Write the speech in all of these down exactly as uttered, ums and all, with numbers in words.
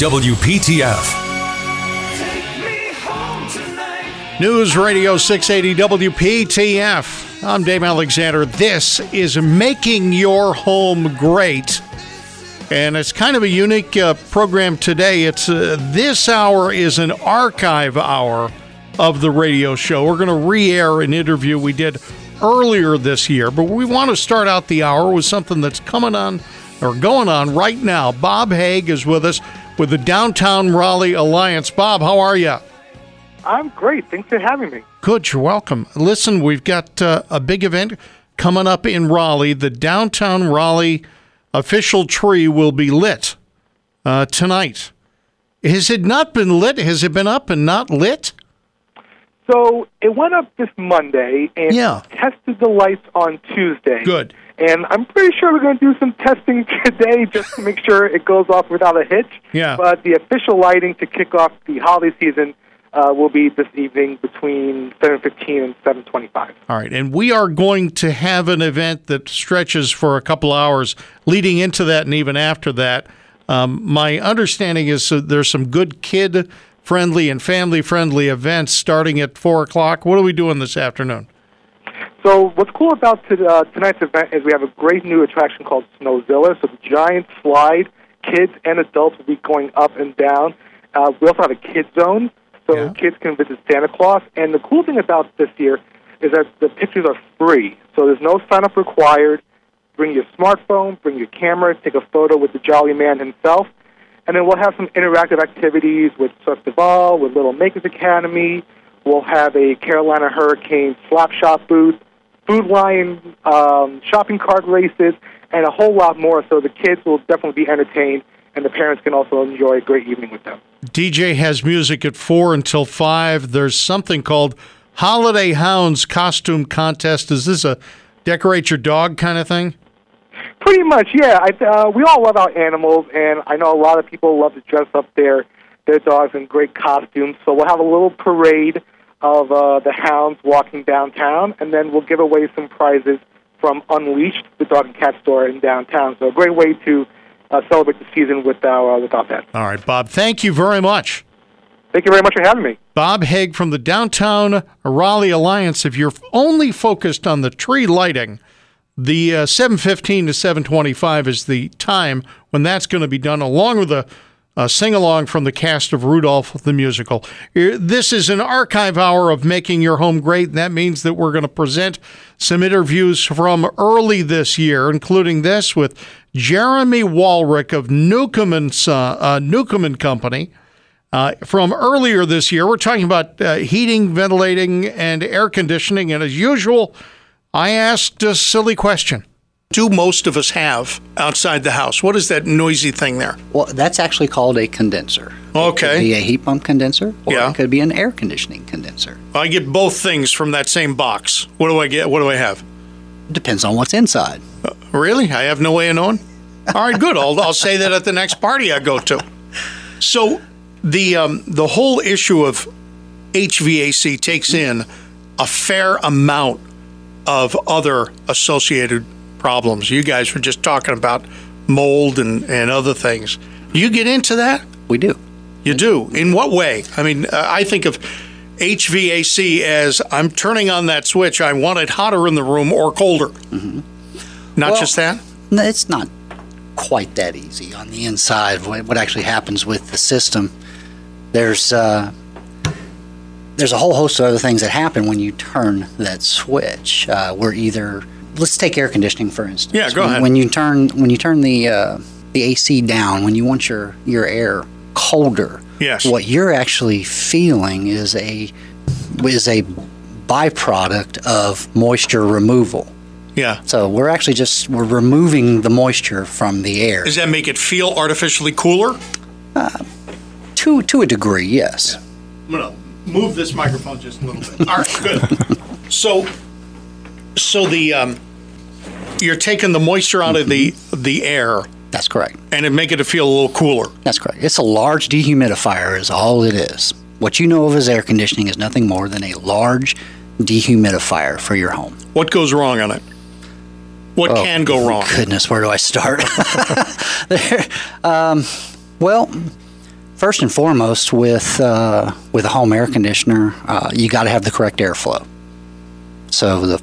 W P T F. News Radio six eighty W P T F. I'm Dave Alexander. This is Making Your Home Great. And it's kind of a unique uh, program today. It's uh, this hour is an archive hour of the radio show. We're going to re-air an interview we did earlier this year. But we want to start out the hour with something that's coming on or going on right now. Bob Haig is with us with the Downtown Raleigh Alliance. Bob, how are you? I'm great. Thanks for having me. Good. You're welcome. Listen, we've got uh, a big event coming up in Raleigh. The Downtown Raleigh official tree will be lit uh, tonight. Has it not been lit? Has it been up and not lit? So it went up this Monday and yeah. tested the lights on Tuesday. Good. And I'm pretty sure we're going to do some testing today just to make sure it goes off without a hitch. Yeah. But the official lighting to kick off the holiday season Uh, will be this evening between seven fifteen and seven twenty-five. All right, and we are going to have an event that stretches for a couple hours leading into that and even after that. Um, my understanding is uh, there's some good kid-friendly and family-friendly events starting at four o'clock. What are we doing this afternoon? So what's cool about to, uh, tonight's event is we have a great new attraction called Snowzilla. So the giant slide, kids and adults will be going up and down. Uh, we also have a kid zone. So yeah. kids can visit Santa Claus. And the cool thing about this year is that the pictures are free. So there's no sign-up required. Bring your smartphone, bring your camera, take a photo with the Jolly Man himself. And then we'll have some interactive activities with Sustival, with Little Makers Academy. We'll have a Carolina Hurricane Slap Shop booth, Food Lion um, shopping cart races, and a whole lot more. So the kids will definitely be entertained, and the parents can also enjoy a great evening with them. D J has music at four until five. There's something called Holiday Hounds Costume Contest. Is this a decorate your dog kind of thing? Pretty much, yeah. I, uh, we all love our animals, and I know a lot of people love to dress up their, their dogs in great costumes. So we'll have a little parade of uh, the hounds walking downtown, and then we'll give away some prizes from Unleashed, the dog and cat store in downtown. So a great way to Uh, celebrate the season with our, uh, with our pets. All right, Bob, thank you very much. Thank you very much for having me. Bob Haig from the Downtown Raleigh Alliance. If you're only focused on the tree lighting, the uh, seven fifteen to seven twenty-five is the time when that's going to be done, along with a, a sing-along from the cast of Rudolph the Musical. This is an archive hour of Making Your Home Great, and that means that we're going to present some interviews from early this year, including this with Jeremy Walrick of Newcomen, uh, Newcomen Company uh, from earlier this year. We're talking about uh, heating, ventilating, and air conditioning. And as usual, I asked a silly question. Do most of us have outside the house? What is that noisy thing there? Well, that's actually called a condenser. Okay. It could be a heat pump condenser, or yeah. it could be an air conditioning condenser. I get both things from that same box. What do I get? What do I have? Depends on what's inside. Uh, really? I have no way of knowing? All right, good. I'll, I'll say that at the next party I go to. So the um, the whole issue of H V A C takes in a fair amount of other associated problems. You guys were just talking about mold and, and other things. You get into that? We do. You do? In what way? I mean, uh, I think of H V A C as I'm turning on that switch. I want it hotter in the room or colder. Mm-hmm. Not well, just that? No, it's not quite that easy on the inside. What actually happens with the system, there's uh, there's a whole host of other things that happen when you turn that switch. Uh, we're either let's take air conditioning for instance. Yeah, go when, ahead. When you turn when you turn the uh, the A C down, when you want your your air colder. Yes. What you're actually feeling is a is a byproduct of moisture removal. Yeah. So we're actually just we're removing the moisture from the air. Does that make it feel artificially cooler? Uh, to to a degree, yes. Yeah. I'm gonna move this microphone just a little bit. All right, good. So so the um, you're taking the moisture out mm-hmm. of the the air. That's correct. And it make it feel a little cooler. That's correct. It's a large dehumidifier is all it is. What you know of as air conditioning is nothing more than a large dehumidifier for your home. What goes wrong on it? What oh, can go wrong? Goodness, where do I start? there, um, well, First and foremost, with uh, with a home air conditioner, uh, you got to have the correct airflow. So the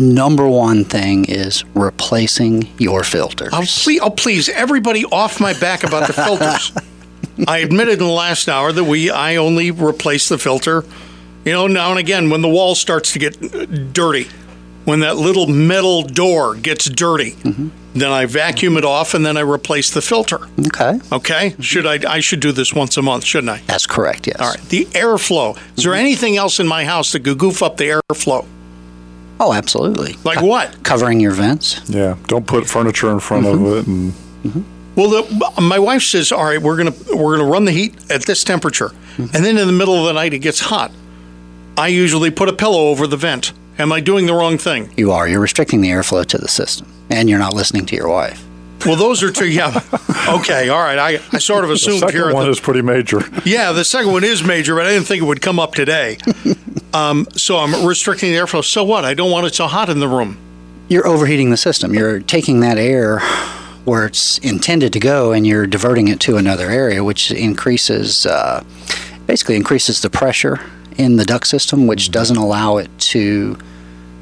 number one thing is replacing your filters. Oh please, oh, please everybody off my back about the filters. I admitted in the last hour that we I only replace the filter, you know, now and again when the wall starts to get dirty, when that little metal door gets dirty. Mm-hmm. Then I vacuum it off, and then I replace the filter. Okay. Okay? Should I I should do this once a month, shouldn't I? That's correct, yes. All right. The airflow. Is mm-hmm. there anything else in my house that could goof up the airflow? Oh, absolutely. Like Co- what? Covering your vents. Yeah. Don't put furniture in front mm-hmm. of it. And mm-hmm. Well, the, my wife says, all right, we're going to we're gonna run the heat at this temperature. Mm-hmm. And then in the middle of the night, it gets hot. I usually put a pillow over the vent. Am I doing the wrong thing? You are. You're restricting the airflow to the system. And you're not listening to your wife. Well, those are two, yeah. Okay, all right. I, I sort of assumed here. The second here one the, is pretty major. Yeah, the second one is major, but I didn't think it would come up today. Um, so I'm restricting the airflow. So what? I don't want it so hot in the room. You're overheating the system. You're taking that air where it's intended to go, and you're diverting it to another area, which increases, uh, basically increases the pressure in the duct system, which doesn't allow it to...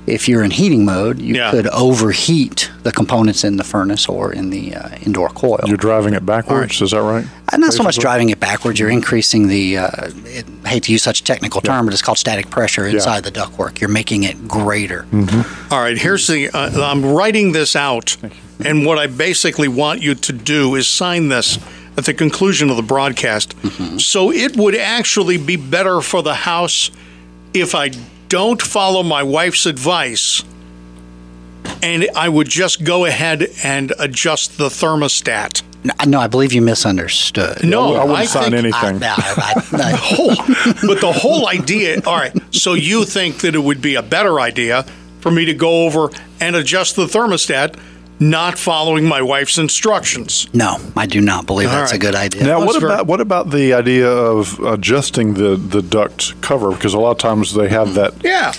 If you're in heating mode, you yeah. could overheat the components in the furnace or in the uh, indoor coil. You're driving it backwards, right. Is that right? Uh, not Basically. so much driving it backwards. You're increasing the, uh, it, I hate to use such a technical yeah. term, but it's called static pressure inside yeah. the ductwork. You're making it greater. Mm-hmm. All right, here's the, uh, I'm writing this out, and what I basically want you to do is sign this at the conclusion of the broadcast. Mm-hmm. So it would actually be better for the house if I don't follow my wife's advice, and I would just go ahead and adjust the thermostat. No, no I believe you misunderstood. No, I wouldn't sign anything. I, I, I, I, whole, but the whole idea, all right, so you think that it would be a better idea for me to go over and adjust the thermostat, not following my wife's instructions. No, I do not believe All that's right. a good idea. Now, what about what about the idea of adjusting the, the duct cover? Because a lot of times they have that. Yeah.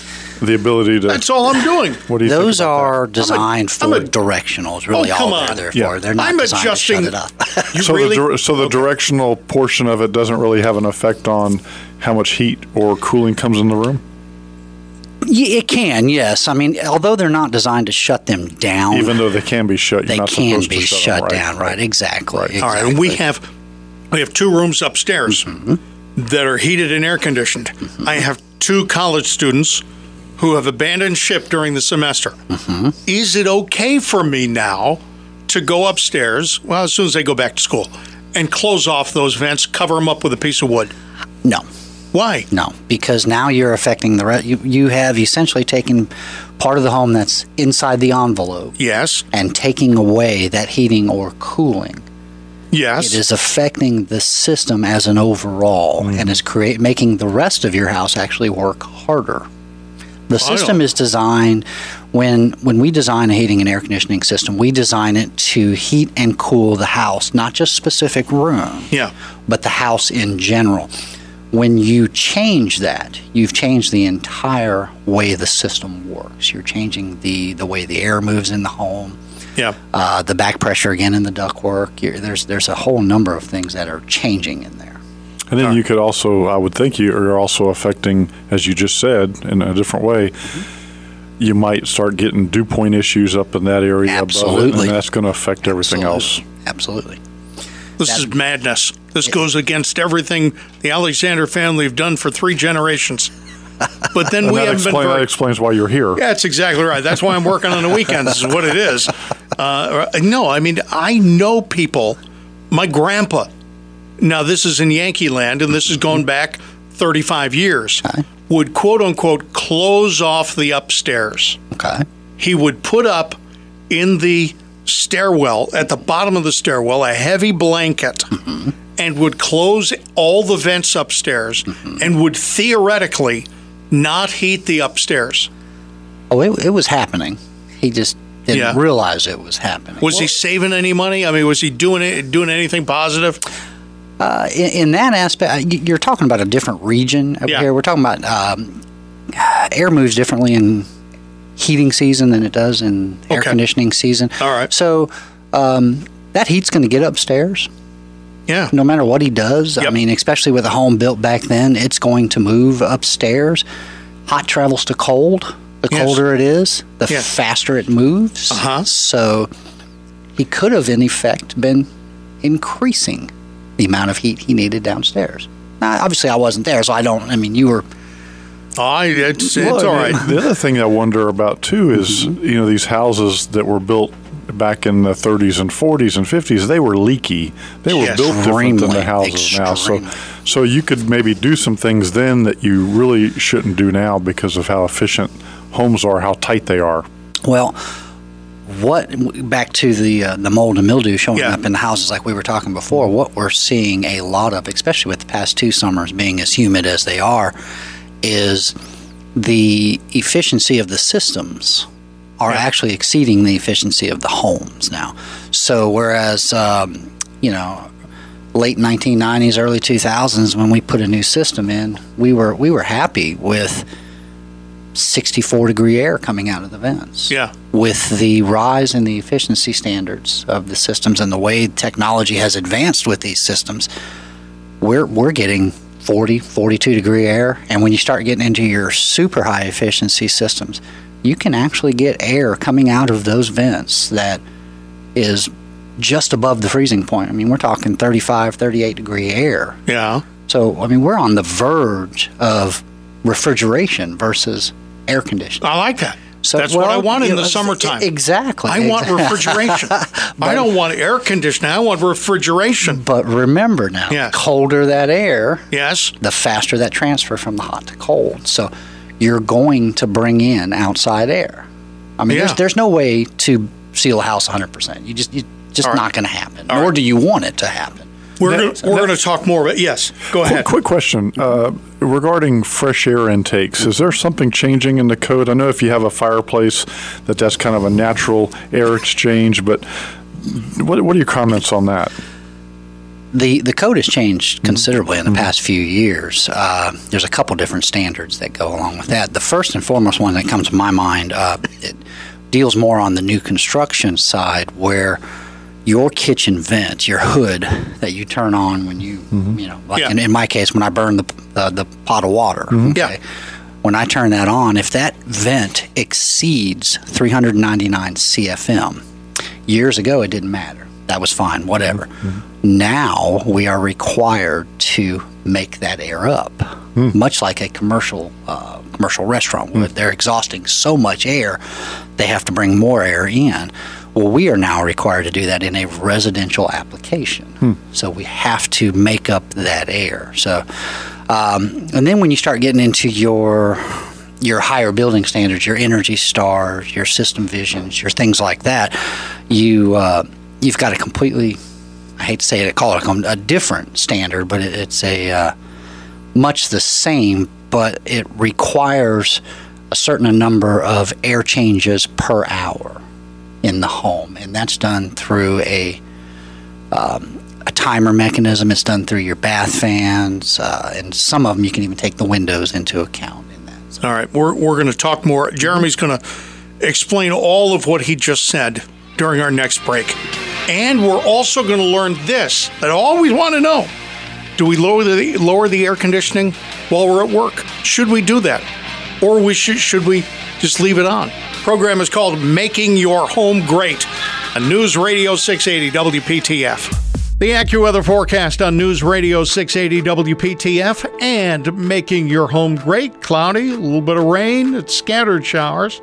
The ability to... That's all I'm doing. What do you Those are that? designed I'm a, for directionals, really. Oh, come all they're there yeah. for. They're not I'm designed adjusting. to shut it up. You so, really? the, so the okay. directional portion of it doesn't really have an effect on how much heat or cooling comes in the room? It can, yes. I mean, although they're not designed to shut them down. Even though they can be shut, you're not supposed to shut them down. They can be shut down, right, exactly. Right. exactly. All right, and we have, we have two rooms upstairs mm-hmm. that are heated and air-conditioned. Mm-hmm. I have two college students who have abandoned ship during the semester. Mm-hmm. Is it okay for me now to go upstairs, well, as soon as they go back to school, and close off those vents, cover them up with a piece of wood? No. Why? No, because now you're affecting the rest. You, you have essentially taken part of the home that's inside the envelope. Yes. And taking away that heating or cooling. Yes. It is affecting the system as an overall mm. and is create, making the rest of your house actually work harder. The system is designed, when when we design a heating and air conditioning system, we design it to heat and cool the house, not just specific room, yeah. but the house in general. When you change that, you've changed the entire way the system works. You're changing the, the way the air moves in the home. Yeah. Uh, the back pressure again in the ductwork. There's there's a whole number of things that are changing in there. And then you could also, I would think, you are also affecting, as you just said, in a different way. Mm-hmm. You might start getting dew point issues up in that area. Absolutely. Above it, and that's going to affect everything Absolutely. else. Absolutely. This that, is madness. This it, goes against everything the Alexander family have done for three generations. But then we haven't explain, been... Very, that explains why you're here. Yeah, that's exactly right. That's why I'm working on the weekends is what it is. Uh, no, I mean, I know people. My grandpa. Now, this is in Yankee land, and this is going back thirty-five years. Okay. Would, quote-unquote, close off the upstairs. Okay. He would put up in the... stairwell, at the bottom of the stairwell, a heavy blanket mm-hmm. and would close all the vents upstairs mm-hmm. and would theoretically not heat the upstairs. Oh, it, it was happening. He just didn't yeah. realize it was happening. Was well, he saving any money? I mean, was he doing doing anything positive? Uh, in, in that aspect, you're talking about a different region up yeah. here. We're talking about um, air moves differently in heating season than it does in okay. air conditioning season. All right. So um, that heat's going to get upstairs. Yeah. No matter what he does, yep. I mean, especially with a home built back then, it's going to move upstairs. Hot travels to cold. The yes. colder it is, the yes. faster it moves. Uh-huh. So he could have, in effect, been increasing the amount of heat he needed downstairs. Now, obviously, I wasn't there, so I don't, I mean, you were... I, it's, well, it's all right. The other thing I wonder about, too, is, mm-hmm. you know, these houses that were built back in the thirties and forties and fifties, they were leaky. They were yes, built different than the houses extremely. now. So so you could maybe do some things then that you really shouldn't do now because of how efficient homes are, how tight they are. Well, what back to the uh, the mold and mildew showing yeah. up in the houses like we were talking before, what we're seeing a lot of, especially with the past two summers being as humid as they are, is the efficiency of the systems are yeah. actually exceeding the efficiency of the homes now. So whereas, um, you know, late nineteen nineties, early two thousands, when we put a new system in, we were we were happy with sixty-four degree air coming out of the vents. Yeah. With the rise in the efficiency standards of the systems and the way technology has advanced with these systems, we're we're getting forty, forty-two degree air, and when you start getting into your super high efficiency systems, you can actually get air coming out of those vents that is just above the freezing point. I mean, we're talking thirty-five, thirty-eight degree air. Yeah. So, I mean, we're on the verge of refrigeration versus air conditioning. I like that. So, That's well, what I want in the summertime. Exactly. I want refrigeration. but, I don't want air conditioning. I want refrigeration. But remember now, yes. the colder that air, yes. the faster that transfer from the hot to cold. So you're going to bring in outside air. I mean, yeah. there's, there's no way to seal a house one hundred percent. You just, you just All not right. going to happen. All nor right. do you want it to happen. We're going to talk more about it. Yes, go ahead. Quick, quick question uh, regarding fresh air intakes. Is there something changing in the code? I know if you have a fireplace that that's kind of a natural air exchange, but what, what are your comments on that? The the code has changed considerably in the past few years. Uh, there's a couple different standards that go along with that. The first and foremost one that comes to my mind, uh, it deals more on the new construction side where your kitchen vent, your hood that you turn on when you, mm-hmm. you know, like yeah. in, in my case, when I burn the uh, the pot of water, mm-hmm. okay, yeah. when I turn that on, if that vent exceeds three hundred ninety-nine C F M, years ago it didn't matter. That was fine, whatever. Mm-hmm. Now we are required to make that air up, mm. much like a commercial uh, commercial restaurant. Mm. They're exhausting so much air, they have to bring more air in. Well, we are now required to do that in a residential application. Hmm. So we have to make up that air. So, um, and then when you start getting into your your higher building standards, your Energy Stars, your System Visions, your things like that, you uh, you've got a completely, I hate to say it, I call it a different standard, but it, it's a uh, much the same, but it requires a certain number of air changes per hour in the home, and that's done through a um, a timer mechanism. It's done through your bath fans, uh, and some of them you can even take the windows into account in that. So. All right, we're we're going to talk more. Jeremy's going to explain all of what he just said during our next break, and we're also going to learn this that I always want to know: do we lower the lower the air conditioning while we're at work? Should we do that, or we should should we just leave it on? Program is called Making Your Home Great on News Radio six eighty W P T F. The AccuWeather forecast on News Radio six eighty W P T F and Making Your Home Great. Cloudy, a little bit of rain, it's scattered showers,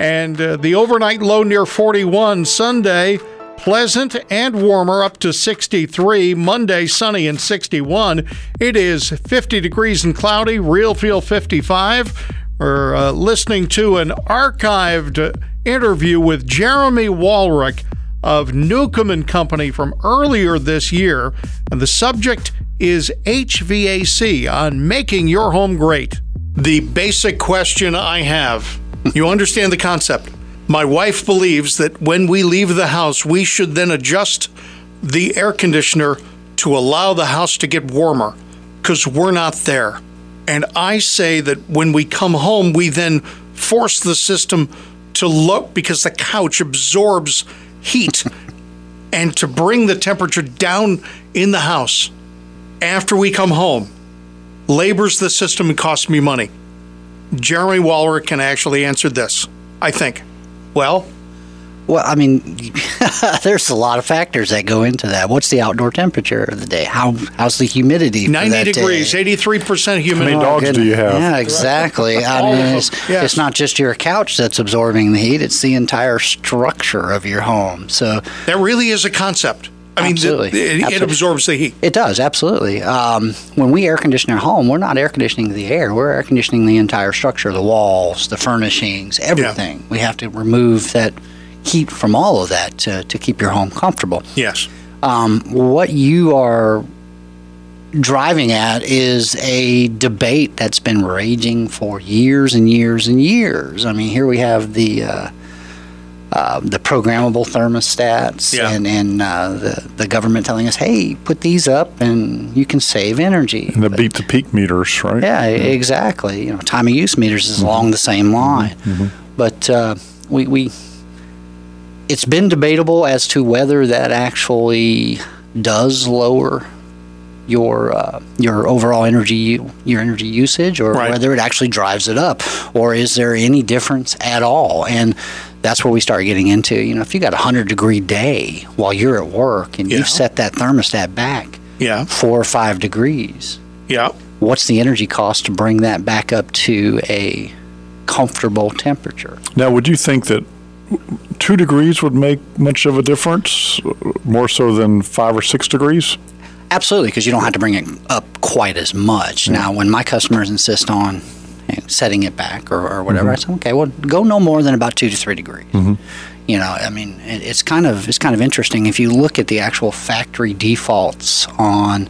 and uh, the overnight low near forty-one. Sunday, pleasant and warmer, up to sixty-three. Monday, sunny and sixty-one. It is fifty degrees and cloudy, real feel fifty-five. We're uh, listening to an archived interview with Jeremy Walrick of Newcomen Company from earlier this year, and the subject is H V A C on Making Your Home Great. The basic question I have, you understand the concept. My wife believes that when we leave the house, we should then adjust the air conditioner to allow the house to get warmer because we're not there. And I say that when we come home, we then force the system to look because the couch absorbs heat and to bring the temperature down in the house after we come home labors the system and costs me money? Jeremy Walrick can actually answer this, I think. Well, well, I mean, there's a lot of factors that go into that. What's the outdoor temperature of the day? How how's the humidity for ninety that degrees, day? eighty-three percent humidity. How many dogs oh, do you have? Yeah, exactly. I mean, it's, yes. it's not just your couch that's absorbing the heat. It's the entire structure of your home. So that really is a concept. I mean, absolutely. It, absolutely. It absorbs the heat. It does, absolutely. Um, when we air condition our home, we're not air conditioning the air. We're air conditioning the entire structure, the walls, the furnishings, everything. Yeah. We have to remove that heat from all of that to, to keep your home comfortable. Yes. Um, what you are driving at is a debate that's been raging for years and years and years. I mean, here we have the... Uh, Uh, the programmable thermostats yeah. and, and uh, the, the government telling us, hey, put these up and you can save energy. And the beat-to-peak meters, right? Yeah, yeah, exactly. You know, time-of-use meters is mm-hmm. along the same line. Mm-hmm. But uh, we, we, it's been debatable as to whether that actually does lower your uh, your overall energy your energy usage or right. whether it actually drives it up, or is there any difference at all? And that's where we start getting into, you know, if you got a one hundred degree day while you're at work and yeah. you've set that thermostat back yeah. four or five degrees, yeah. what's the energy cost to bring that back up to a comfortable temperature? Now, would you think that two degrees would make much of a difference, more so than five or six degrees? Absolutely, because you don't have to bring it up quite as much. Mm-hmm. Now, when my customers insist on setting it back or, or whatever, mm-hmm. I said, okay, well, go no more than about two to three degrees. Mm-hmm. You know, I mean, it, it's kind of it's kind of interesting if you look at the actual factory defaults on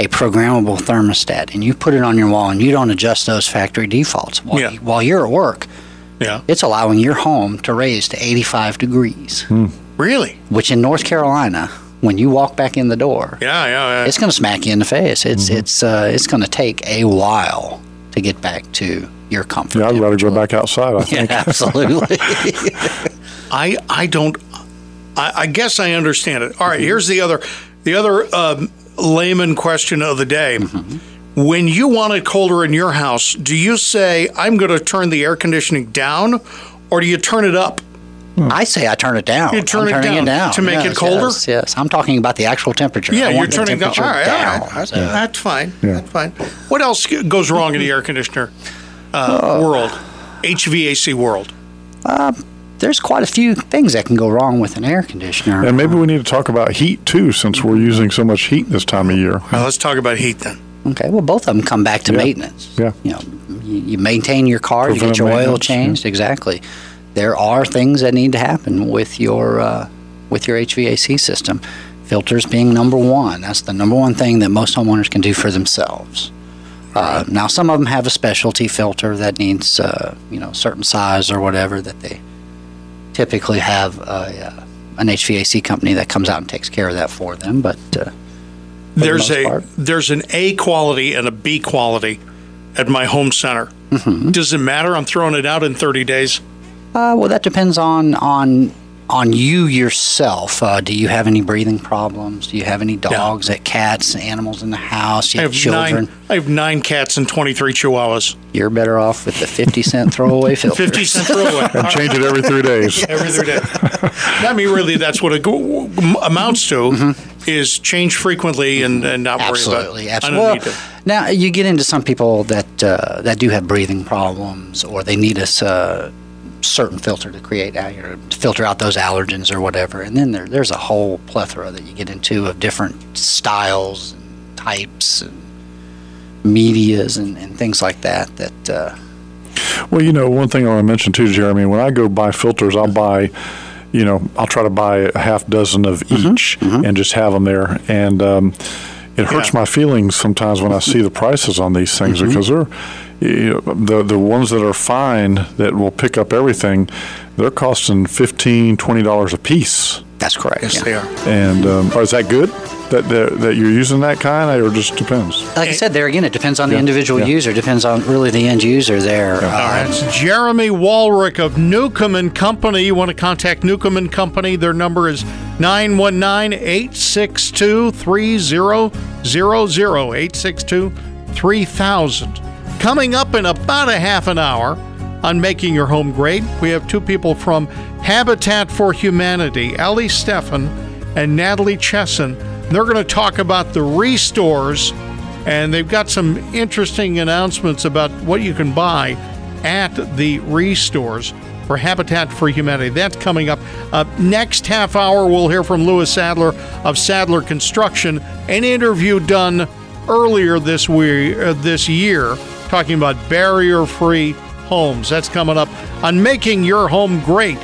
a programmable thermostat, and you put it on your wall, and you don't adjust those factory defaults while, yeah. you, while you're at work. Yeah, it's allowing your home to raise to eighty-five degrees. Mm. Really? Which in North Carolina, when you walk back in the door, yeah, yeah, yeah. it's going to smack you in the face. It's mm-hmm. it's uh, it's going to take a while to get back to your comfort. Yeah, I'd rather go back outside, I think. Yeah, absolutely. I I don't. I, I guess I understand it. All right. Mm-hmm. Here's the other the other um, layman question of the day. Mm-hmm. When you want it colder in your house, do you say I'm going to turn the air conditioning down, or do you turn it up? I say I turn it down. You turn it down, it down to make yes, it colder? Yes, yes. I'm talking about the actual temperature. Yeah, I you're turning temperature down. All right, down, all right. So. That's fine. Yeah. That's fine. What else goes wrong in the air conditioner uh, uh, world, H V A C world? Uh, there's quite a few things that can go wrong with an air conditioner. And maybe we need to talk about heat, too, since we're using so much heat this time of year. Well, let's talk about heat, then. Okay, well, both of them come back to yeah. maintenance. Yeah. You know, you maintain your car, Preventive you get your oil changed. Yeah. Exactly. There are things that need to happen with your uh, with your H V A C system. Filters being number one. That's the number one thing that most homeowners can do for themselves. Uh, now, some of them have a specialty filter that needs uh, you know certain size or whatever that they typically have uh, an H V A C company that comes out and takes care of that for them. But uh, for there's the most a part, there's an A quality and a B quality at my home center. Mm-hmm. Does it matter? I'm throwing it out in thirty days. Uh, well, that depends on on on you yourself. Uh, do you have any breathing problems? Do you have any dogs, no. at cats, animals in the house? Do you have, I have children? Nine, I have nine cats and twenty-three chihuahuas. You're better off with the fifty-cent throwaway filter. fifty-cent throwaway. And change it every three days. Yes. Every three days. I mean, really, that's what it go- amounts to, mm-hmm. is change frequently and, and not absolutely, worry about it. Absolutely. I don't well, need to. Now, you get into some people that, uh, that do have breathing problems, or they need us... Uh, certain filter to create or to filter out those allergens or whatever, and then there, there's a whole plethora that you get into of different styles and types and medias and, and things like that that uh well you know one thing I want to mention too, Jeremy, when I go buy filters, I'll buy you know I'll try to buy a half dozen of each, mm-hmm, mm-hmm. and just have them there, and um it hurts yeah. my feelings sometimes when I see the prices on these things, mm-hmm. because they're you know, the the ones that are fine that will pick up everything. They're costing fifteen, twenty dollars a piece. That's correct. Yes, yeah. they are. And um, oh, is that good? That, that that you're using that kind, or just depends. Like I said, there again, it depends on yeah. the individual yeah. user. Depends on really the end user there. Yeah. Um, All right, it's Jeremy Walrick of Newcomen Company. You want to contact Newcomen Company? Their number is nine one nine, eight six two, three thousand, eight six two, three thousand. Coming up in about a half an hour on Making Your Home Great, we have two people from Habitat for Humanity, Ellie Stephen and Natalie Chesson. They're going to talk about the restores, and they've got some interesting announcements about what you can buy at the restores for Habitat for Humanity. That's coming up. Uh, next half hour, we'll hear from Lewis Sadler of Sadler Construction, an interview done earlier this week, uh, this year, talking about barrier-free homes. That's coming up on Making Your Home Great.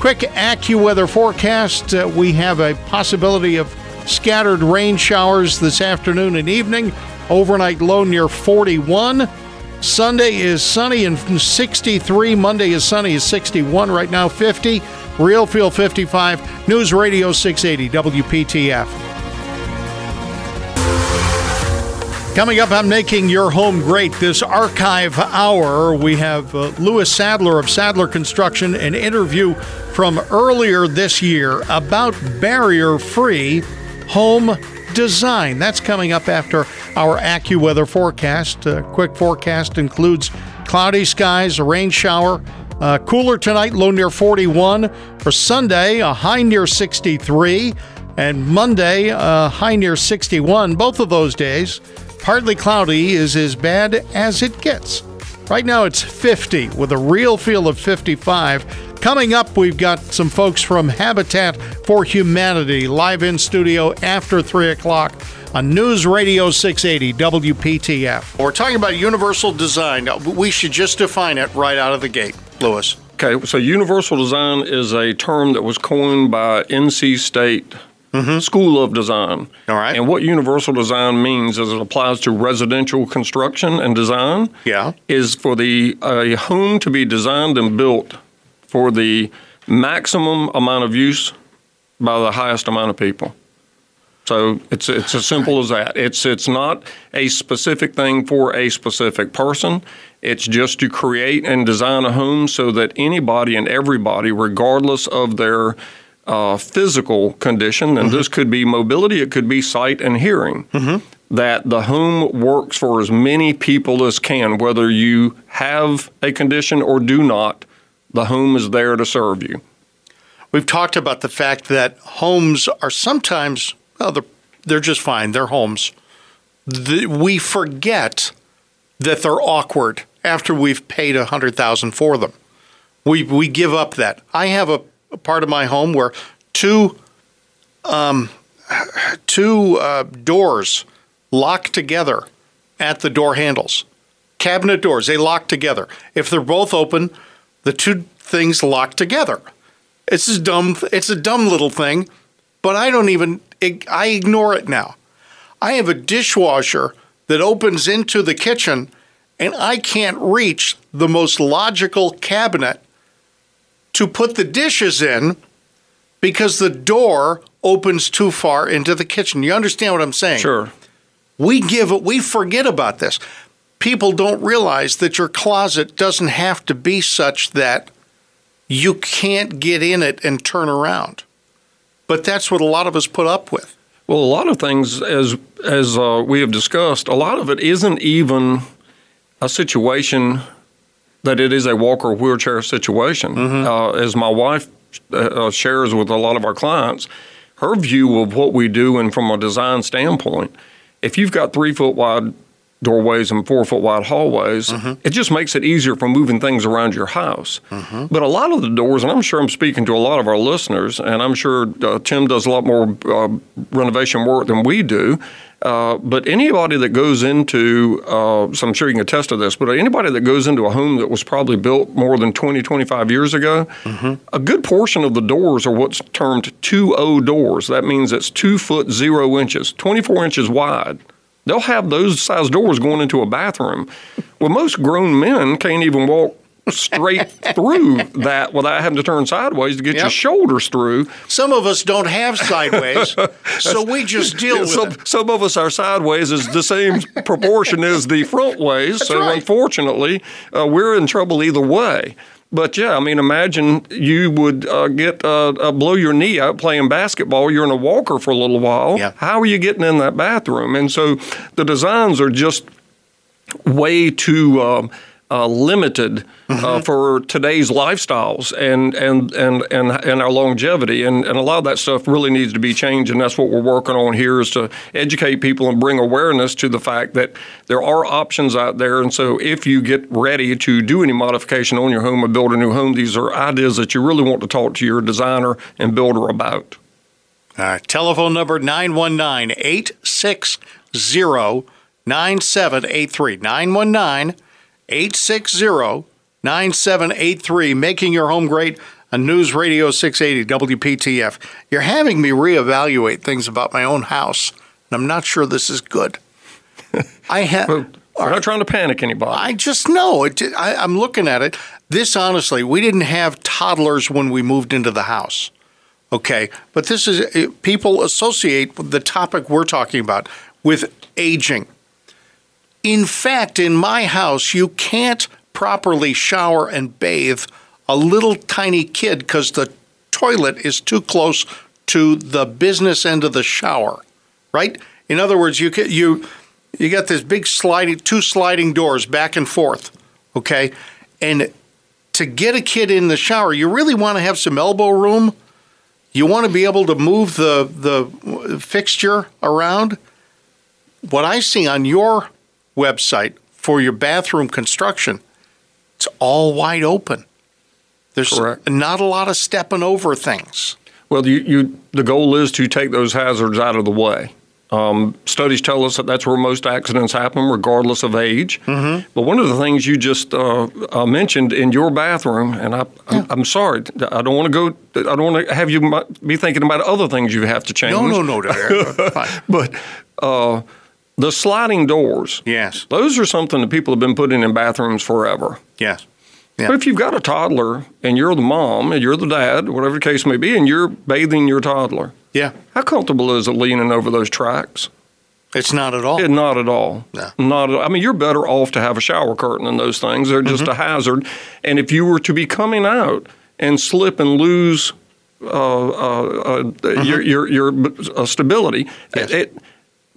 Quick AccuWeather forecast. Uh, we have a possibility of scattered rain showers this afternoon and evening. Overnight low near forty-one. Sunday is sunny and sixty-three. Monday is sunny and sixty-one. Right now, fifty. Real feel fifty-five. News Radio six eighty W P T F. Coming up on Making Your Home Great this archive hour, we have uh, Lewis Sadler of Sadler Construction, an interview from earlier this year about barrier-free home design. That's coming up after our AccuWeather forecast. Uh, quick forecast includes cloudy skies, a rain shower, uh, cooler tonight, low near forty-one. For Sunday, a high near sixty-three, and Monday, a high near sixty-one. Both of those days, partly cloudy is as bad as it gets. Right now, it's fifty with a real feel of fifty-five. Coming up, we've got some folks from Habitat for Humanity live in studio after three o'clock on News Radio six eighty W P T F. We're talking about universal design. We should just define it right out of the gate, Lewis. Okay, so universal design is a term that was coined by N C State mm-hmm. School of Design. All right. And what universal design means is it applies to residential construction and design. Yeah. Is for the a home to be designed and built for the maximum amount of use by the highest amount of people. So it's it's as simple as that. It's it's not a specific thing for a specific person. It's just to create and design a home so that anybody and everybody, regardless of their uh, physical condition, and mm-hmm. this could be mobility, it could be sight and hearing, mm-hmm. that the home works for as many people as can, whether you have a condition or do not. The home is there to serve you. We've talked about the fact that homes are sometimes, well, they're, they're just fine. They're homes. The, we forget that they're awkward after we've paid one hundred thousand dollars for them. We we give up that. I have a, a part of my home where two, um, two uh, doors lock together at the door handles. Cabinet doors, they lock together. If they're both open, the two things lock together. It's a dumb. It's a dumb little thing, but I don't even. I ignore it now. I have a dishwasher that opens into the kitchen, and I can't reach the most logical cabinet to put the dishes in because the door opens too far into the kitchen. You understand what I'm saying? Sure. We give. We forget about this. People don't realize that your closet doesn't have to be such that you can't get in it and turn around. But that's what a lot of us put up with. Well, a lot of things, as as uh, we have discussed, a lot of it isn't even a situation that it is a walker wheelchair situation. Mm-hmm. Uh, as my wife uh, shares with a lot of our clients, her view of what we do and from a design standpoint, if you've got three-foot wide doorways and four-foot wide hallways, mm-hmm. it just makes it easier for moving things around your house. Mm-hmm. But a lot of the doors, and I'm sure I'm speaking to a lot of our listeners, and I'm sure uh, Tim does a lot more uh, renovation work than we do, uh, but anybody that goes into, uh, so I'm sure you can attest to this, but anybody that goes into a home that was probably built more than twenty, twenty-five years ago, mm-hmm. a good portion of the doors are what's termed two oh doors. That means it's two foot zero inches, twenty-four inches wide. They'll have those size doors going into a bathroom. Well, most grown men can't even walk straight through that without having to turn sideways to get yep. your shoulders through. Some of us don't have sideways, so we just deal with some, it. Some of us, our sideways is the same proportion as the front ways. That's so right. Unfortunately, uh, we're in trouble either way. But yeah, I mean, imagine you would uh, get uh, uh, blow your knee out playing basketball. You're in a walker for a little while. Yeah. How are you getting in that bathroom? And so the designs are just way too um, uh, limited mm-hmm. uh, for today's lifestyles and and and and, and our longevity. And, and a lot of that stuff really needs to be changed. And that's what we're working on here, is to educate people and bring awareness to the fact that there are options out there. And so if you get ready to do any modification on your home or build a new home, these are ideas that you really want to talk to your designer and builder about. Uh, telephone number nine one nine, eight six zero, nine seven eight three, nine one nine, eight six zero, nine seven eight three. Making your home great on News Radio six eighty W P T F. You're having me reevaluate things about my own house, and I'm not sure this is good. I have. Well, we're not trying to panic anybody. I just know it. I, I'm looking at it. This, honestly, we didn't have toddlers when we moved into the house. Okay, but this is people associate the topic we're talking about with aging. In fact, in my house, you can't properly shower and bathe a little tiny kid because the toilet is too close to the business end of the shower, right? In other words, you you you got this big sliding, two sliding doors back and forth, okay? And to get a kid in the shower, you really want to have some elbow room. You want to be able to move the the fixture around. What I see on your website for your bathroom construction, it's all wide open. There's Correct. Not a lot of stepping over things. Well, you, you, the goal is to take those hazards out of the way. Um, studies tell us that that's where most accidents happen, regardless of age. Mm-hmm. But one of the things you just uh, uh, mentioned in your bathroom, and I, yeah. I'm, I'm sorry, I don't want to go. I don't want to have you be thinking about other things you have to change. No, no, no, no. But. Uh, The sliding doors. Yes. Those are something that people have been putting in bathrooms forever. Yes. Yeah. But if you've got a toddler and you're the mom and you're the dad, whatever the case may be, and you're bathing your toddler. Yeah. How comfortable is it leaning over those tracks? It's not at all. It's not at all. No. Not at all. I mean, you're better off to have a shower curtain than those things. They're just mm-hmm. a hazard. And if you were to be coming out and slip and lose uh, uh, uh, mm-hmm. your, your, your uh, stability, yes. it, it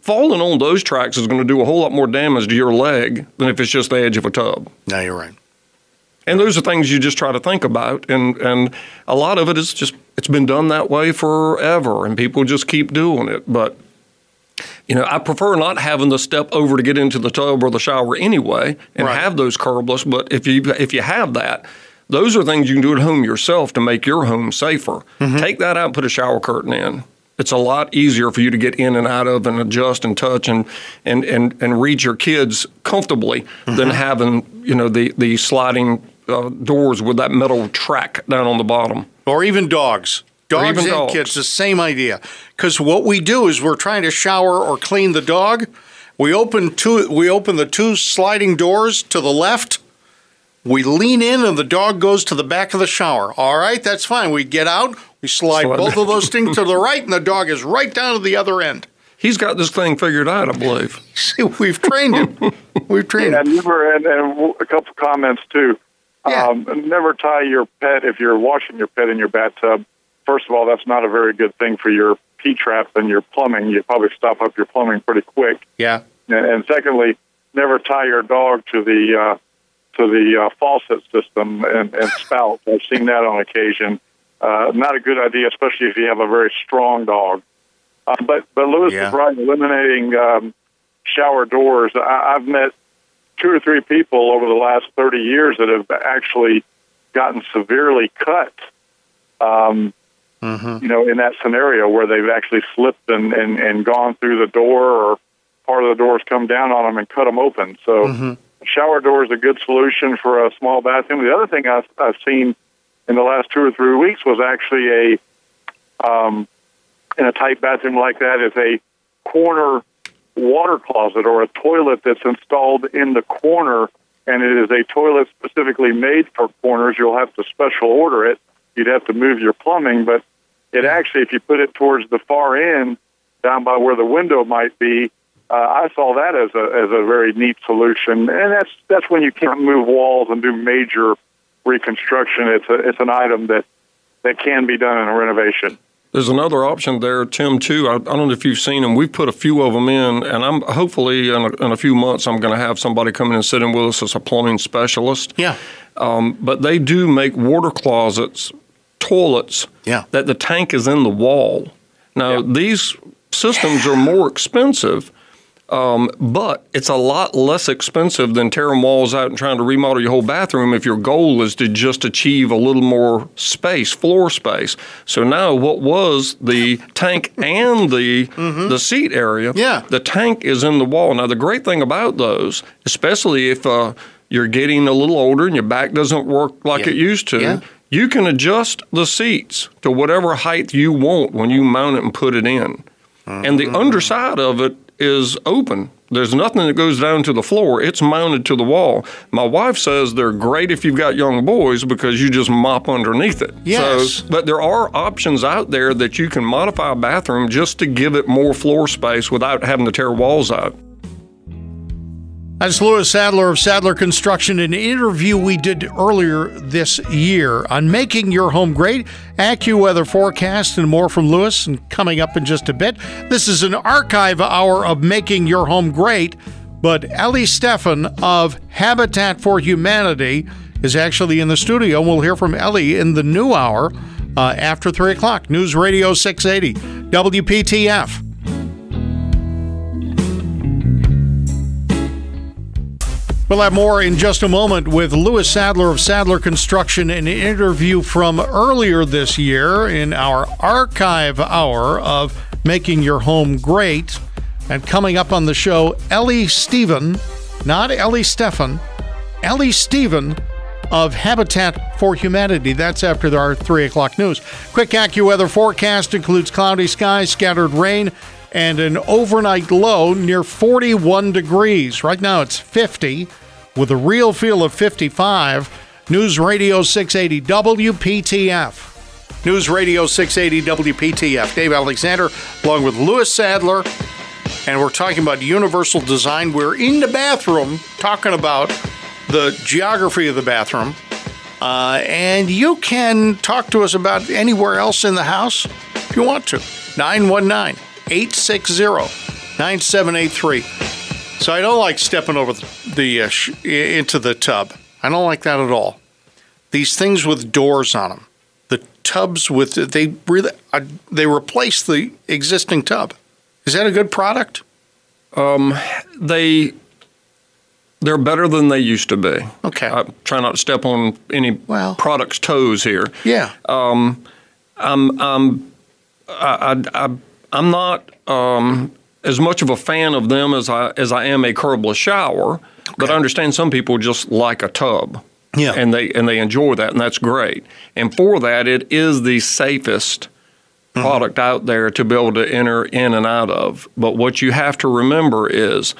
falling on those tracks is going to do a whole lot more damage to your leg than if it's just the edge of a tub. No, you're right. And those are things you just try to think about. And, and a lot of it is just, it's been done that way forever, and people just keep doing it. But, you know, I prefer not having to step over to get into the tub or the shower anyway and right. have those curbless. But if you if you have that, those are things you can do at home yourself to make your home safer. Mm-hmm. Take that out and put a shower curtain in. It's a lot easier for you to get in and out of and adjust and touch and and, and, and reach your kids comfortably mm-hmm. than having, you know, the, the sliding uh, doors with that metal track down on the bottom. Or even dogs. Dogs or even and dogs. Kids, the same idea. Because what we do is we're trying to shower or clean the dog. We open two, we open the two sliding doors to the left. We lean in and the dog goes to the back of the shower. All right, that's fine. We get out. We slide, slide both of those things to the right, and the dog is right down to the other end. He's got this thing figured out, I believe. See, we've trained him. We've trained yeah, him. Never, and, and a couple comments, too. Yeah. Um, never tie your pet if you're washing your pet in your bathtub. First of all, that's not a very good thing for your P-trap and your plumbing. You probably stop up your plumbing pretty quick. Yeah. And, and secondly, never tie your dog to the uh, to the uh, faucet system and, and spout. I've seen that on occasion. Uh, not a good idea, especially if you have a very strong dog. Uh, but but Lewis yeah. is right, eliminating um, shower doors. I, I've met two or three people over the last thirty years that have actually gotten severely cut, um, mm-hmm. you know, in that scenario where they've actually slipped and, and, and gone through the door or part of the door's come down on them and cut them open. So mm-hmm. shower door is a good solution for a small bathroom. The other thing I've, I've seen in the last two or three weeks was actually a, um, in a tight bathroom like that, is a corner water closet or a toilet that's installed in the corner, and it is a toilet specifically made for corners. You'll have to special order it. You'd have to move your plumbing, but it actually, if you put it towards the far end, down by where the window might be, uh, I saw that as a as a very neat solution, and that's that's when you can't move walls and do major reconstruction, it's a, it's an item that, that can be done in a renovation. There's another option there, Tim, too. I, I don't know if you've seen them. We've put a few of them in, and I'm hopefully in a, in a few months I'm going to have somebody come in and sit in with us as a plumbing specialist. Yeah. Um, but they do make water closets, toilets, yeah. that the tank is in the wall. Now, yeah. these systems are more expensive, um, but it's a lot less expensive than tearing walls out and trying to remodel your whole bathroom if your goal is to just achieve a little more space, floor space. So now what was the tank and the mm-hmm. the seat area, yeah. the tank is in the wall. Now, the great thing about those, especially if uh, you're getting a little older and your back doesn't work like yeah. it used to, yeah. you can adjust the seats to whatever height you want when you mount it and put it in. Mm-hmm. And the underside of it is open. There's nothing that goes down to the floor. It's mounted to the wall. My wife says they're great if you've got young boys because you just mop underneath it. Yes. So, but there are options out there that you can modify a bathroom just to give it more floor space without having to tear walls out. That's Lewis Sadler of Sadler Construction, an interview we did earlier this year on making your home great, AccuWeather forecast, and more from Lewis, and coming up in just a bit. This is an archive hour of making your home great, but Ellie Stephen of Habitat for Humanity is actually in the studio. We'll hear from Ellie in the new hour uh, after three o'clock. News Radio six eighty, W P T F. We'll have more in just a moment with Lewis Sadler of Sadler Construction, an interview from earlier this year in our archive hour of Making Your Home Great. And coming up on the show, Ellie Stephen, not Ellie Stephen, Ellie Stephen of Habitat for Humanity. That's after our three o'clock news. Quick AccuWeather forecast includes cloudy skies, scattered rain, and an overnight low near forty-one degrees. Right now it's fifty with a real feel of fifty-five. News Radio six eighty W P T F. News Radio six eighty W P T F. Dave Alexander along with Lewis Sadler. And we're talking about universal design. We're in the bathroom talking about the geography of the bathroom. Uh, and you can talk to us about anywhere else in the house if you want to. nine one nine, eight six zero, nine seven eight three. So I don't like stepping over the, the uh, sh- into the tub. I don't like that at all. These things with doors on them, the tubs with they really uh, they replace the existing tub. Is that a good product? Um, they they're better than they used to be. Okay. I try not to step on any well, product's toes here. Yeah. Um, I'm I'm I I. I I'm not um, as much of a fan of them as I as I am a curbless shower, okay. but I understand some people just like a tub, yeah. and they and they enjoy that, and that's great. And for that, it is the safest mm-hmm. product out there to be able to enter in and out of. But what you have to remember is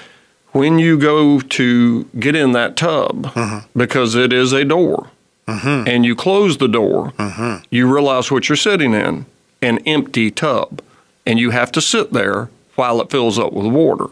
when you go to get in that tub, mm-hmm. because it is a door, mm-hmm. and you close the door, mm-hmm. you realize what you're sitting in, an empty tub. And you have to sit there while it fills up with water.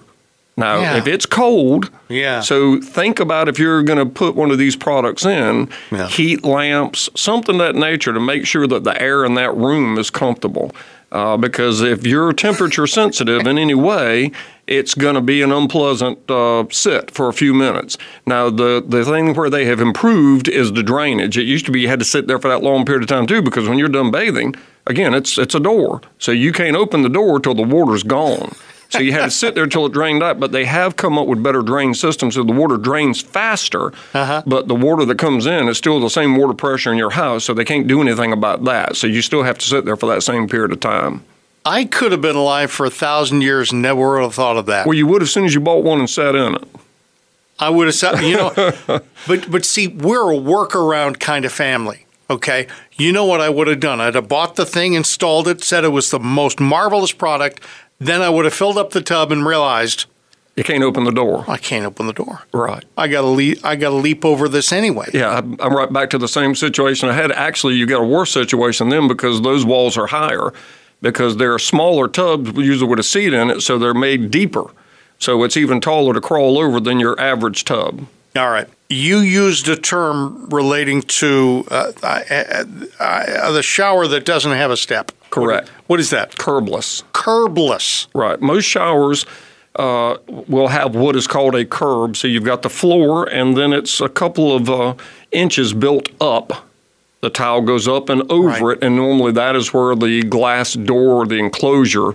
Now, yeah. if it's cold, yeah. so think about if you're going to put one of these products in, yeah. heat lamps, something of that nature to make sure that the air in that room is comfortable. Uh, because if you're temperature sensitive in any way, it's going to be an unpleasant uh, sit for a few minutes. Now, the, the thing where they have improved is the drainage. It used to be you had to sit there for that long period of time, too, because when you're done bathing, again, it's it's a door. So you can't open the door till the water's gone. So you had to sit there till it drained out. But they have come up with better drain systems so the water drains faster, uh-huh. but the water that comes in is still the same water pressure in your house, so they can't do anything about that. So you still have to sit there for that same period of time. I could have been alive for a thousand years and never would have thought of that. Well, you would as soon as you bought one and sat in it. I would have sat, you know. but, but see, we're a workaround kind of family, okay? You know what I would have done? I'd have bought the thing, installed it, said it was the most marvelous product. Then I would have filled up the tub and realized you can't open the door. I can't open the door. Right. I got to leap. I got to leap over this anyway. Yeah, I'm right back to the same situation I had. Actually, you got a worse situation then because those walls are higher, because there are smaller tubs usually with a seat in it, so they're made deeper, so it's even taller to crawl over than your average tub. All right. You used a term relating to uh, uh, uh, uh, the shower that doesn't have a step. Correct. What, what is that? Curbless. Curbless. Right. Most showers uh, will have what is called a curb. So you've got the floor, and then it's a couple of uh, inches built up. The tile goes up and over right. it, and normally that is where the glass door, the enclosure,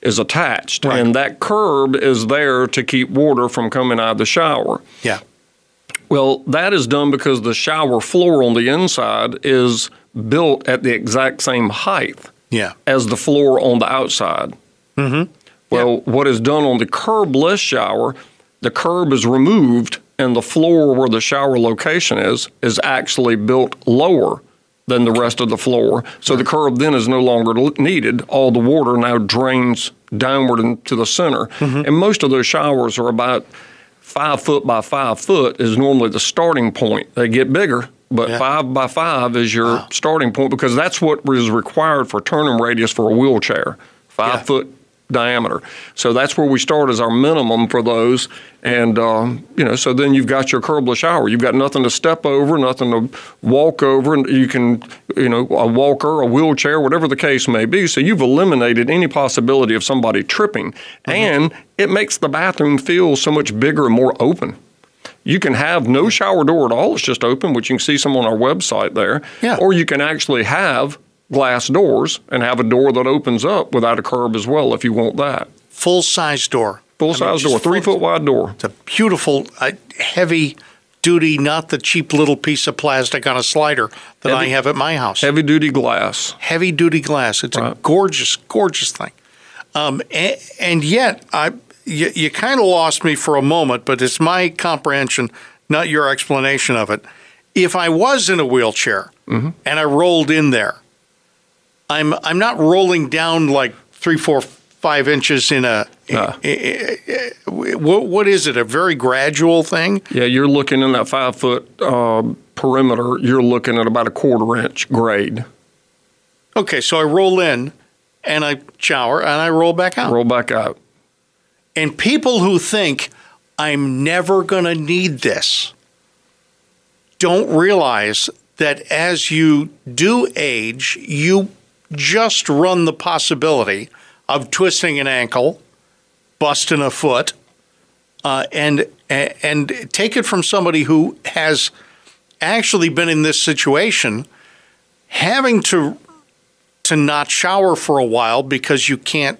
is attached. Right. And that curb is there to keep water from coming out of the shower. Yeah. Well, that is done because the shower floor on the inside is built at the exact same height yeah. as the floor on the outside. Mm-hmm. Well, yeah. what is done on the curbless shower, the curb is removed, and the floor where the shower location is is actually built lower than the rest of the floor. So right. the curb then is no longer needed. All the water now drains downward into the center. Mm-hmm. And most of those showers are about Five foot by five foot is normally the starting point. They get bigger, but yeah. five by five is your wow. starting point, because that's what is required for turning radius for a wheelchair, five yeah. foot diameter. So that's where we start as our minimum for those. And, um, you know, so then you've got your curbless shower. You've got nothing to step over, nothing to walk over. And you can, you know, a walker, a wheelchair, whatever the case may be. So you've eliminated any possibility of somebody tripping. Mm-hmm. And it makes the bathroom feel so much bigger and more open. You can have no shower door at all. It's just open, which you can see some on our website there. Yeah. Or you can actually have glass doors and have a door that opens up without a curb as well if you want that. Full-size door. Full-size door, three-foot-wide door. It's a beautiful, uh, heavy duty, not the cheap little piece of plastic on a slider that heavy, I have at my house. Heavy-duty glass. Heavy-duty glass. It's right. a gorgeous, gorgeous thing. Um, and, and yet, I you, you kind of lost me for a moment, but it's my comprehension, not your explanation of it. If I was in a wheelchair mm-hmm. and I rolled in there, I'm I'm not rolling down like three, four, five inches in a. Uh, a, a, a what, what is it? A very gradual thing? Yeah, you're looking in that five foot uh, perimeter. You're looking at about a quarter inch grade. Okay, so I roll in, and I shower, and I roll back out. Roll back out. And people who think I'm never going to need this don't realize that as you do age, you just run the possibility of twisting an ankle, busting a foot, uh, and and take it from somebody who has actually been in this situation, having to to not shower for a while because you can't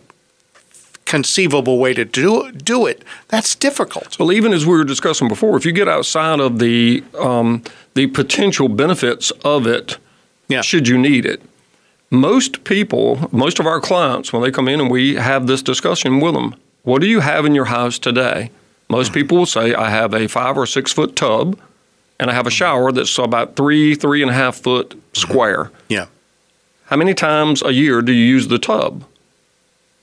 conceivable way to do do it. That's difficult. Well, even as we were discussing before, if you get outside of the um, the potential benefits of it, yeah. should you need it. Most people, most of our clients, when they come in and we have this discussion with them, what do you have in your house today? Most people will say, I have a five or six foot tub, and I have a shower that's about three, three and a half foot square. Yeah. How many times a year do you use the tub?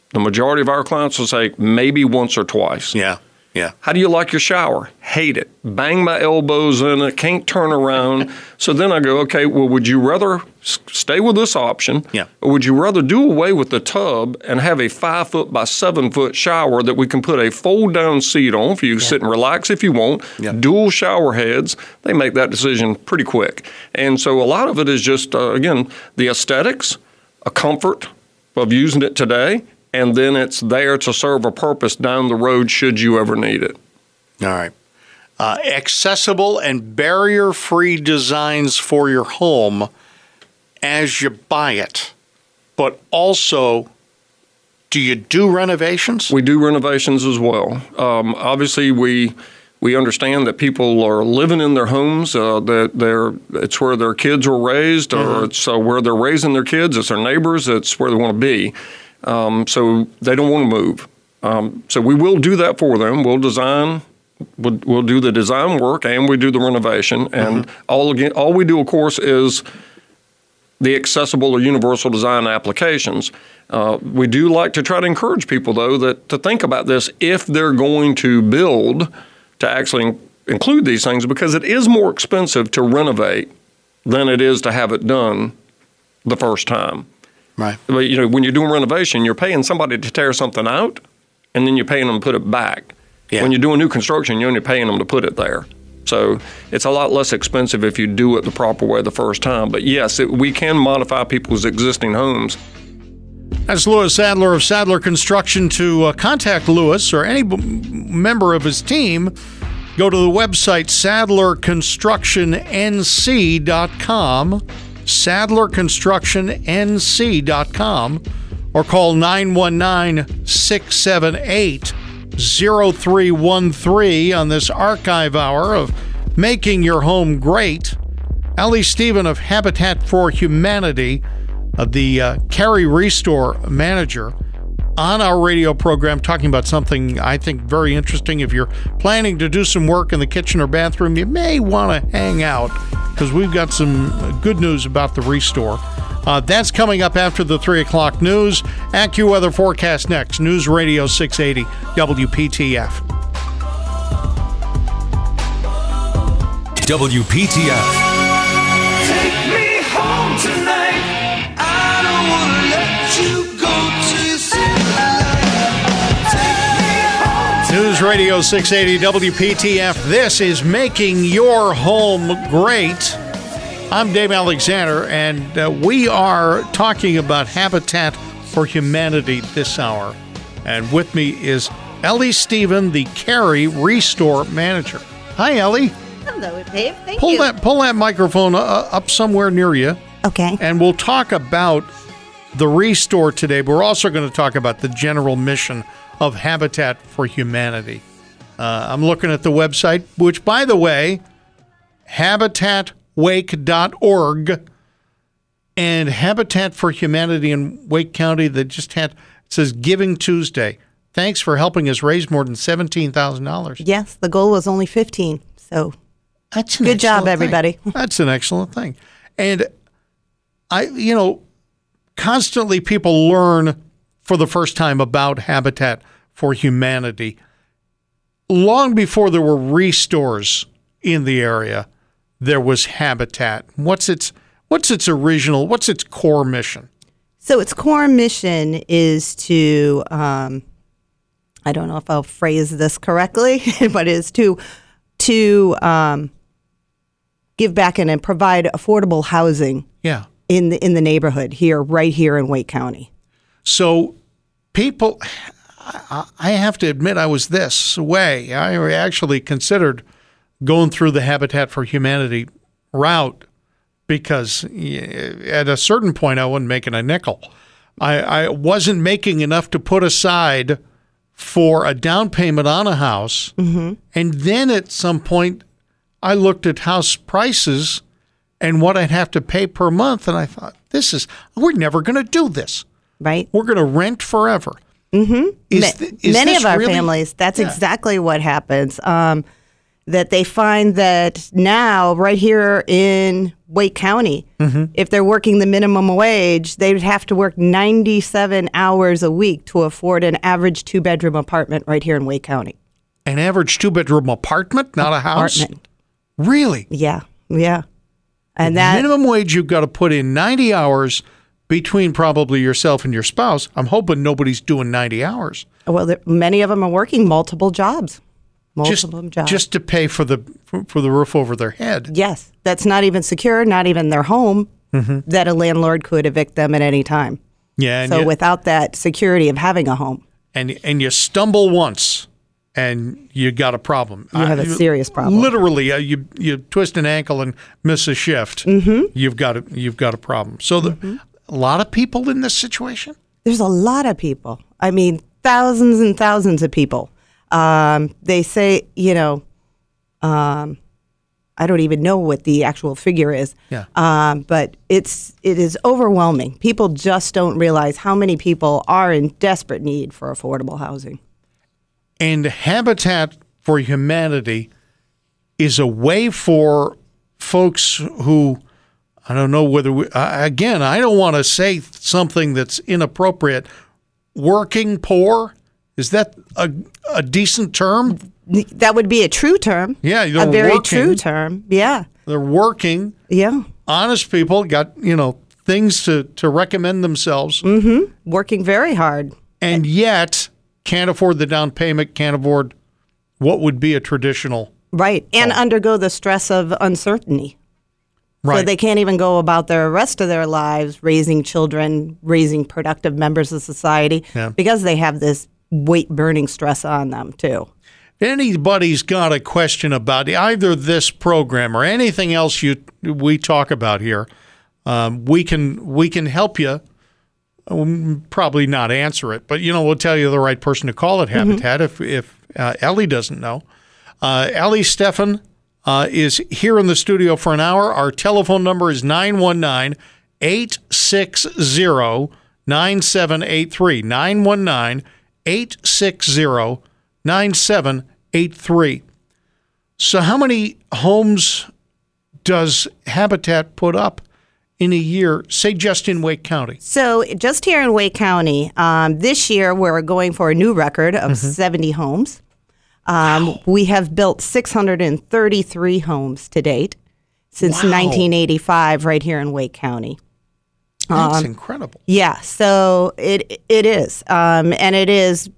The majority of our clients will say maybe once or twice. Yeah. Yeah. How do you like your shower? Hate it. Bang my elbows in it. Can't turn around. So then I go, okay, well, would you rather stay with this option? Yeah. Or would you rather do away with the tub and have a five foot by seven foot shower that we can put a fold down seat on for you to yeah. sit and relax if you want? Yeah. Dual shower heads. They make that decision pretty quick. And so a lot of it is just, uh, again, the aesthetics, a comfort of using it today. And then it's there to serve a purpose down the road should you ever need it. All right. Uh, accessible and barrier-free designs for your home as you buy it. But also, do you do renovations? We do renovations as well. Um, obviously, we we understand that people are living in their homes. Uh, that they're it's where their kids were raised, mm-hmm. or it's uh, where they're raising their kids. It's their neighbors. It's where they want to be. Um, so they don't want to move. Um, so we will do that for them. We'll design, we'll, we'll do the design work, and we do the renovation. And mm-hmm. all again, all we do, of course, is the accessible or universal design applications. Uh, we do like to try to encourage people, though, that to think about this if they're going to build to actually in- include these things, because it is more expensive to renovate than it is to have it done the first time. Right. But, you know, when you're doing renovation, you're paying somebody to tear something out, and then you're paying them to put it back. Yeah. When you're doing new construction, you're only paying them to put it there. So it's a lot less expensive if you do it the proper way the first time. But yes, it, we can modify people's existing homes. That's Lewis Sadler of Sadler Construction. To uh, contact Lewis or any b- member of his team, go to the website sadler construction n c dot com, sadler construction n c dot com, or call nine one nine, six seven eight, zero three one three on this archive hour of Making Your Home Great. Ellie Stephen of Habitat for Humanity, uh, the uh, Carrie Restore manager, on our radio program, talking about something I think very interesting. If you're planning to do some work in the kitchen or bathroom, you may want to hang out, because we've got some good news about the Restore. Uh, that's coming up after the three o'clock news. AccuWeather forecast next. News Radio six eighty W P T F. W P T F. Take me home tonight. I don't want to let you go to sleep. Take me home tonight. News Radio six eighty W P T F. This is Making Your Home Great. I'm Dave Alexander, and uh, we are talking about Habitat for Humanity this hour. And with me is Ellie Stephen, the Carrie Restore manager. Hi, Ellie. Hello, Dave. Thank pull you. That, pull that microphone uh, up somewhere near you. Okay. And we'll talk about the Restore today, but we're also going to talk about the general mission of Habitat for Humanity. Uh, I'm looking at the website, which, by the way, Habitat wake dot org, and Habitat for Humanity in Wake County that just had, it says Giving Tuesday. Thanks for helping us raise more than seventeen thousand dollars. Yes, the goal was only fifteen, so that's good job, everybody. That's an excellent thing. And I, you know, constantly people learn for the first time about Habitat for Humanity. Long before there were Restores in the area, there was Habitat. What's its what's its original, what's its core mission? So its core mission is to, um, I don't know if I'll phrase this correctly, but is to, to um, give back and, and provide affordable housing yeah. in the, in the neighborhood here, right here in Wake County. So people, I, I have to admit I was this way. I actually considered going through the Habitat for Humanity route, because at a certain point I wasn't making a nickel. I, I wasn't making enough to put aside for a down payment on a house. Mm-hmm. And then at some point I looked at house prices and what I'd have to pay per month, and I thought, this is, we're never going to do this. Right. We're going to rent forever. Mm-hmm. Is th- is Many of our really? families, that's yeah. exactly what happens. Um that they find that now, right here in Wake County, mm-hmm. if they're working the minimum wage, they would have to work ninety-seven hours a week to afford an average two-bedroom apartment right here in Wake County. An average two-bedroom apartment, not apartment. a house? Really? Yeah, yeah. And that minimum wage, you've got to put in ninety hours between probably yourself and your spouse. I'm hoping nobody's doing ninety hours. Well, there, many of them are working multiple jobs. Multiple just, jobs. Just to pay for the for, for the roof over their head. Yes. That's not even secure, not even their home, mm-hmm. that a landlord could evict them at any time. Yeah. So you, without that security of having a home. And and you stumble once and you got a problem. You have I, a serious problem. Literally, uh, you you twist an ankle and miss a shift. Mm-hmm. You've got a, you've got a problem. So the, mm-hmm. a lot of people in this situation? There's a lot of people. I mean, thousands and thousands of people. Um, they say, you know, um, I don't even know what the actual figure is, yeah. um, but it's it is overwhelming. People just don't realize how many people are in desperate need for affordable housing. And Habitat for Humanity is a way for folks who, I don't know whether, we, uh, again, I don't want to say something that's inappropriate, working poor. Is that a a decent term? That would be a true term. Yeah, a very working. true term. Yeah, they're working. Yeah, honest people got you know things to, to recommend themselves. Mm-hmm. Working very hard, and yet can't afford the down payment. Can't afford what would be a traditional Right, and oh. undergo the stress of uncertainty. Right. So they can't even go about the rest of their lives raising children, raising productive members of society, yeah. because they have this weight-burning stress on them, too. If anybody's got a question about either this program or anything else you we talk about here, um, we can we can help you. We'll probably not answer it, but, you know, we'll tell you the right person to call at Habitat mm-hmm. if, if uh, Ellie doesn't know. Uh, Ellie Stephen uh, is here in the studio for an hour. Our telephone number is nine one nine, eight six zero, nine seven eight three. nine one nine, eight six zero, nine seven eight three. So how many homes does Habitat put up in a year, say just in Wake County? So just here in Wake County, um, this year we're going for a new record of mm-hmm. seventy homes. Um, wow. We have built six hundred thirty-three homes to date since wow. nineteen eighty-five right here in Wake County. Um, That's incredible. Yeah, so it it is. Um, and it is,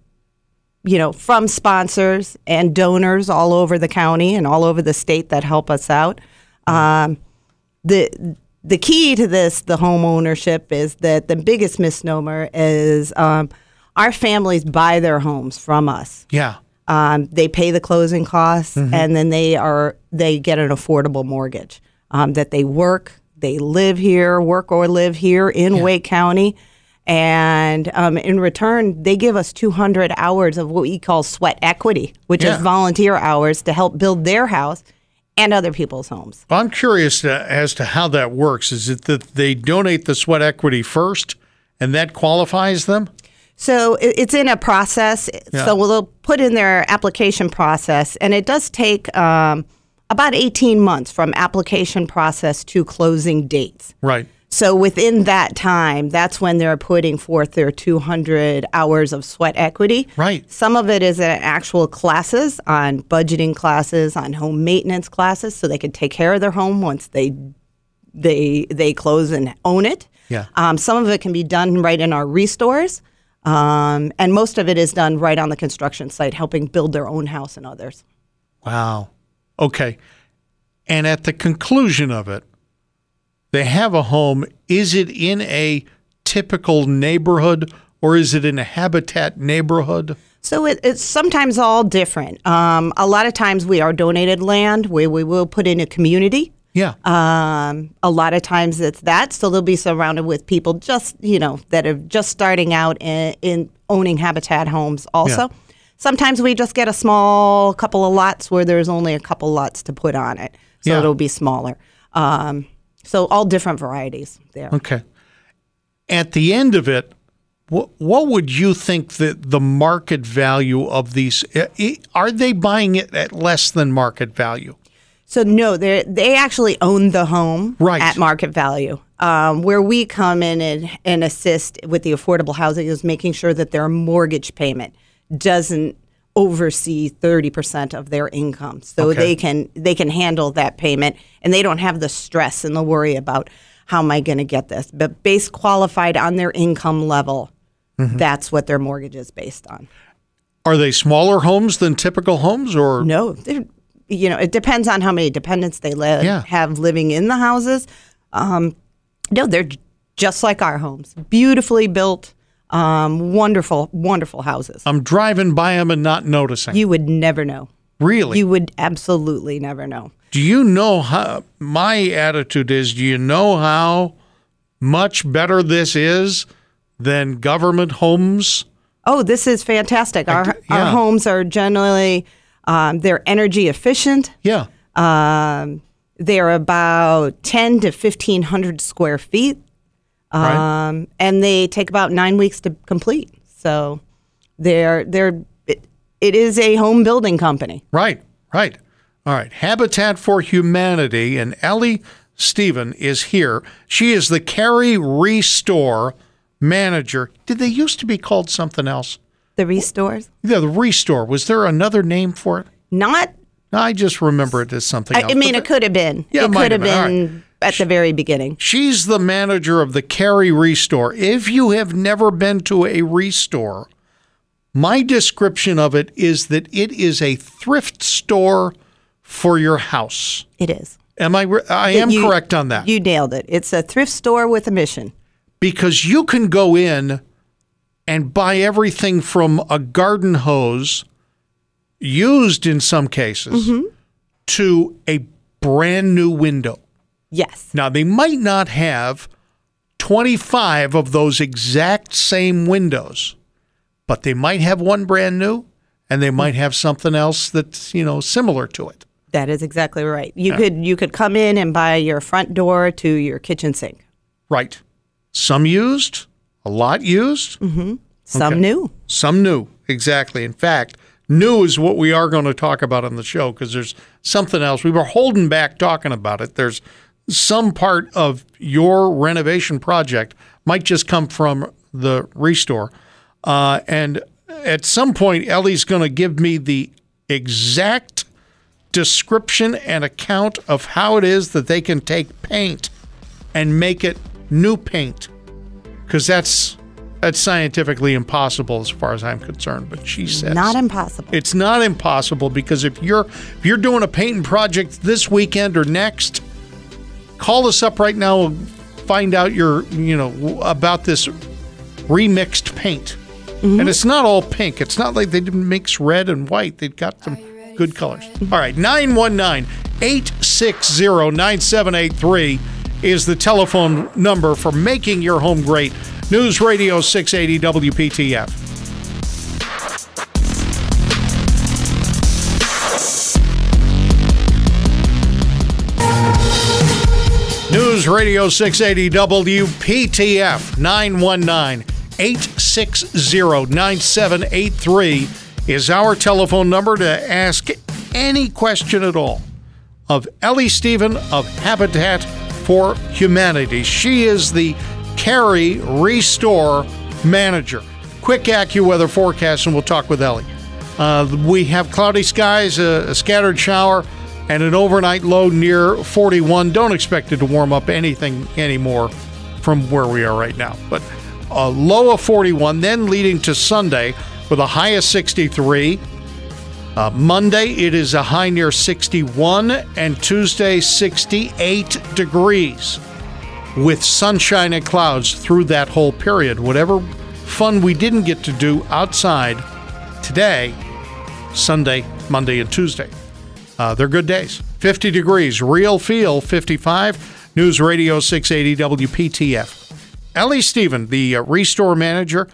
you know, from sponsors and donors all over the county and all over the state that help us out. Um, the the key to this, the home ownership, is that the biggest misnomer is um, our families buy their homes from us. Yeah. Um, they pay the closing costs, mm-hmm. and then they are they get an affordable mortgage. Um, that they work, they live here, work or live here in yeah. Wake County, and um, in return, they give us two hundred hours of what we call sweat equity, which yeah. is volunteer hours to help build their house and other people's homes. Well, I'm curious to, as to how that works. Is it that they donate the sweat equity first, and that qualifies them? So it's in a process. Yeah. So they'll put in their application process, and it does take um, about eighteen months from application process to closing dates. Right. So within that time, that's when they're putting forth their two hundred hours of sweat equity. Right. Some of it is in actual classes, on budgeting classes, on home maintenance classes, so they can take care of their home once they they they close and own it. Yeah. Um, some of it can be done right in our restores. Um, and most of it is done right on the construction site, helping build their own house and others. Wow. Okay. And at the conclusion of it, they have a home. Is it in a typical neighborhood, or is it in a Habitat neighborhood? So it, it's sometimes all different. Um, a lot of times we are donated land where we will put in a community. Yeah. Um, a lot of times it's that. So they'll be surrounded with people just, you know, that are just starting out in, in owning Habitat homes also. Yeah. Sometimes we just get a small couple of lots where there's only a couple lots to put on it. So yeah. it'll be smaller. Um, so all different varieties there. Okay. At the end of it, what, what would you think that the market value of these, are they buying it at less than market value? So no, they they actually own the home right. at market value. Um, where we come in and, and assist with the affordable housing is making sure that their mortgage payment doesn't oversee thirty percent of their income. So okay. they can they can handle that payment, and they don't have the stress and the worry about how am I going to get this. But based qualified on their income level, mm-hmm. that's what their mortgage is based on. Are they smaller homes than typical homes, or no? They're, You know, it depends on how many dependents they live, yeah. have living in the houses. Um, no, they're just like our homes. Beautifully built, um, wonderful, wonderful houses. I'm driving by them and not noticing. You would never know. Really? You would absolutely never know. Do you know how, my attitude is, do you know how much better this is than government homes? Oh, this is fantastic. Our, I, yeah. our homes are generally... Um, they're energy efficient. Yeah. Um, they're about ten to fifteen hundred square feet, um, right. and they take about nine weeks to complete. So, they're they're it, it is a home building company. Right. Right. All right. Habitat for Humanity, and Ellie Stephen is here. She is the Carry Restore manager. Did they used to be called something else? The Restores? Yeah, the Restore. Was there another name for it? Not. I just remember it as something else. I mean, it could have been. Yeah, it could have been, been right. at she, the very beginning. She's the manager of the Carry Restore. If you have never been to a Restore, my description of it is that it is a thrift store for your house. It is. Am I? Re- I am you, correct on that. You nailed it. It's a thrift store with a mission. Because you can go in and buy everything from a garden hose, used in some cases, mm-hmm. to a brand new window. Yes. Now, they might not have twenty-five of those exact same windows, but they might have one brand new, and they might have something else that's, you know, similar to it. That is exactly right. You yeah. could you could come in and buy your front door to your kitchen sink. Right. Some used, a lot used. Mm-hmm. Some okay. new. Some new, exactly. In fact, new is what we are going to talk about on the show because there's something else. We were holding back talking about it. There's some part of your renovation project might just come from the Restore. Uh, and at some point, Ellie's going to give me the exact description and account of how it is that they can take paint and make it new paint, because that's that's scientifically impossible as far as I'm concerned. But she says not impossible. It's not impossible because if you're if you're doing a painting project this weekend or next, call us up right now and find out your you know about this remixed paint. Mm-hmm. And it's not all pink. It's not like they didn't mix red and white. They've got some good colors. All right, nine one nine, eight six zero, nine seven eight three is the telephone number for making your home great. News Radio six eighty W P T F. News Radio six eighty W P T F, nine one nine, eight six zero, nine seven eight three is our telephone number to ask any question at all of Ellie Stephen of Habitat for Humanity. She is the Carrie Restore Manager. Quick AccuWeather forecast, and we'll talk with Ellie. Uh, we have cloudy skies, a, a scattered shower, and an overnight low near forty-one. Don't expect it to warm up anything anymore from where we are right now. But a low of forty-one, then leading to Sunday with a high of sixty-three. Uh, Monday, it is a high near sixty-one, and Tuesday, sixty-eight degrees with sunshine and clouds through that whole period. Whatever fun we didn't get to do outside today, Sunday, Monday, and Tuesday. Uh, they're good days. fifty degrees, real feel, fifty-five. News Radio six eighty W P T F. Ellie Stephen, the uh, Restore Manager.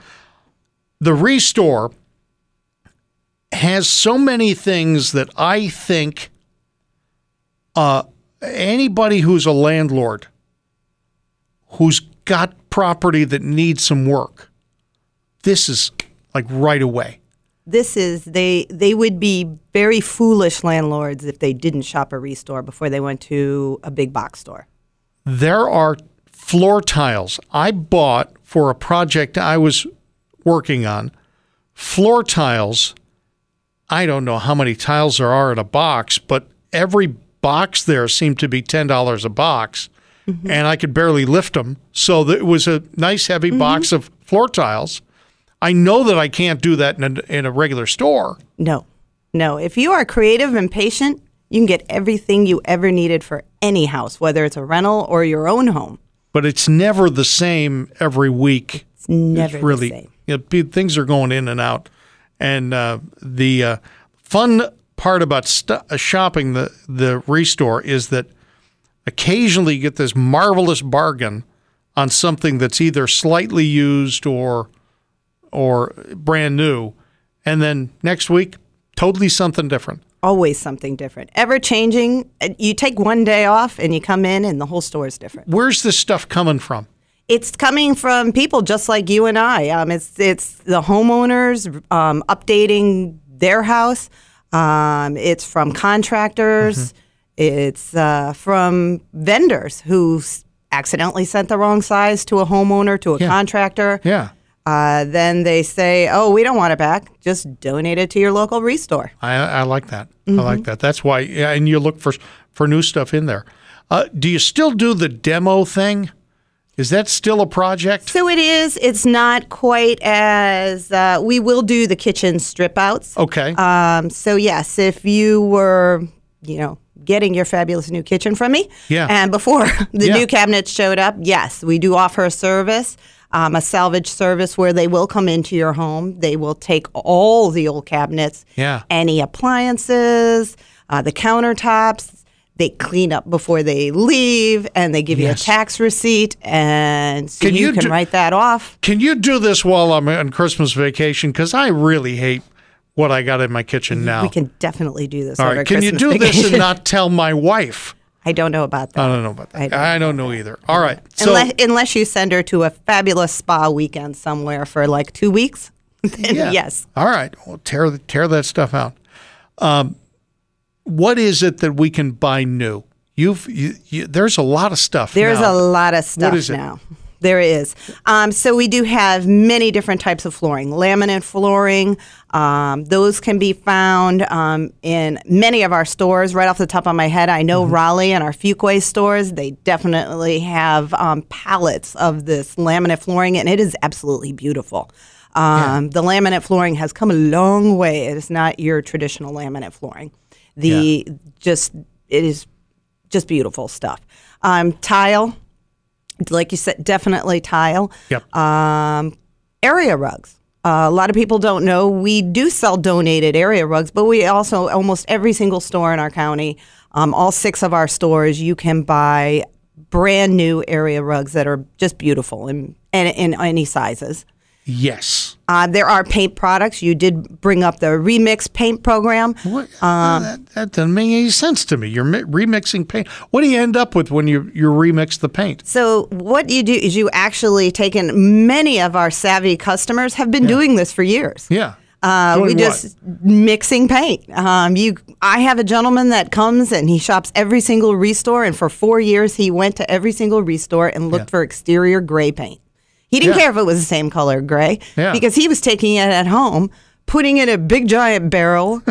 The Restore has so many things that I think uh, anybody who's a landlord who's got property that needs some work, this is like right away. This is, they they would be very foolish landlords if they didn't shop a Restore before they went to a big box store. There are floor tiles I bought for a project I was working on. Floor tiles, I don't know how many tiles there are in a box, but every box there seemed to be ten dollars a box, mm-hmm. and I could barely lift them. So it was a nice heavy mm-hmm. box of floor tiles. I know that I can't do that in a, in a regular store. No, no. If you are creative and patient, you can get everything you ever needed for any house, whether it's a rental or your own home. But it's never the same every week. It's never it's really, the same. You know, things are going in and out. And uh, the uh, fun part about st- shopping the, the Restore is that occasionally you get this marvelous bargain on something that's either slightly used or... or brand new, and then next week, totally something different. Always something different. Ever changing. You take one day off and you come in and the whole store is different. Where's this stuff coming from? It's coming from people just like you and I. Um, it's it's the homeowners um, updating their house. Um, it's from contractors. Mm-hmm. It's uh, from vendors who accidentally sent the wrong size to a homeowner, to a yeah. contractor. Yeah. Uh, then they say, oh, we don't want it back. Just donate it to your local Restore. I, I like that. Mm-hmm. I like that. That's why, and you look for for new stuff in there. Uh, do you still do the demo thing? Is that still a project? So it is. It's not quite as, uh, we will do the kitchen strip outs. Okay. Um, so yes, if you were you know, getting your fabulous new kitchen from me. Yeah. And before the yeah. new cabinets showed up, yes, we do offer a service, um, a salvage service where they will come into your home. They will take all the old cabinets, yeah. any appliances, uh, the countertops. They clean up before they leave, and they give yes. you a tax receipt, and so can you, you can do, write that off. Can you do this while I'm on Christmas vacation? Because I really hate what I got in my kitchen now. We can definitely do this. All right, can Christmas you do vacation. This and not tell my wife? I don't know about that. I don't know about that. I don't, I don't know either. All right, so unless, unless you send her to a fabulous spa weekend somewhere for like two weeks. Then yeah. Yes. All right. Well, tear tear that stuff out. Um, What is it that we can buy new? You've you, you, there's a lot of stuff. There's now. a lot of stuff what is now. It? There is. Um, so we do have many different types of flooring, laminate flooring. Um, those can be found um, in many of our stores. Right off the top of my head, I know mm-hmm. Raleigh and our Fuquay stores, they definitely have um, pallets of this laminate flooring, and it is absolutely beautiful. Um, yeah. The laminate flooring has come a long way. It is not your traditional laminate flooring. The yeah. just it is just beautiful stuff. Um, tile, like you said, definitely tile. Yep. Um, area rugs. Uh, a lot of people don't know we do sell donated area rugs, but we also almost every single store in our county, um, all six of our stores, you can buy brand new area rugs that are just beautiful in in, in any sizes. Yes. Uh, there are paint products. You did bring up the remix paint program. What? Um, that, that doesn't make any sense to me. You're mi- remixing paint. What do you end up with when you, you remix the paint? So what you do is you actually take in, many of our savvy customers have been yeah. doing this for years. Yeah. Uh, we just what? mixing paint. Um, you, I have a gentleman that comes and he shops every single ReStore, and for four years he went to every single ReStore and looked yeah. for exterior gray paint. He didn't yeah. care if it was the same color, gray, yeah. because he was taking it at home, putting it in a big giant barrel,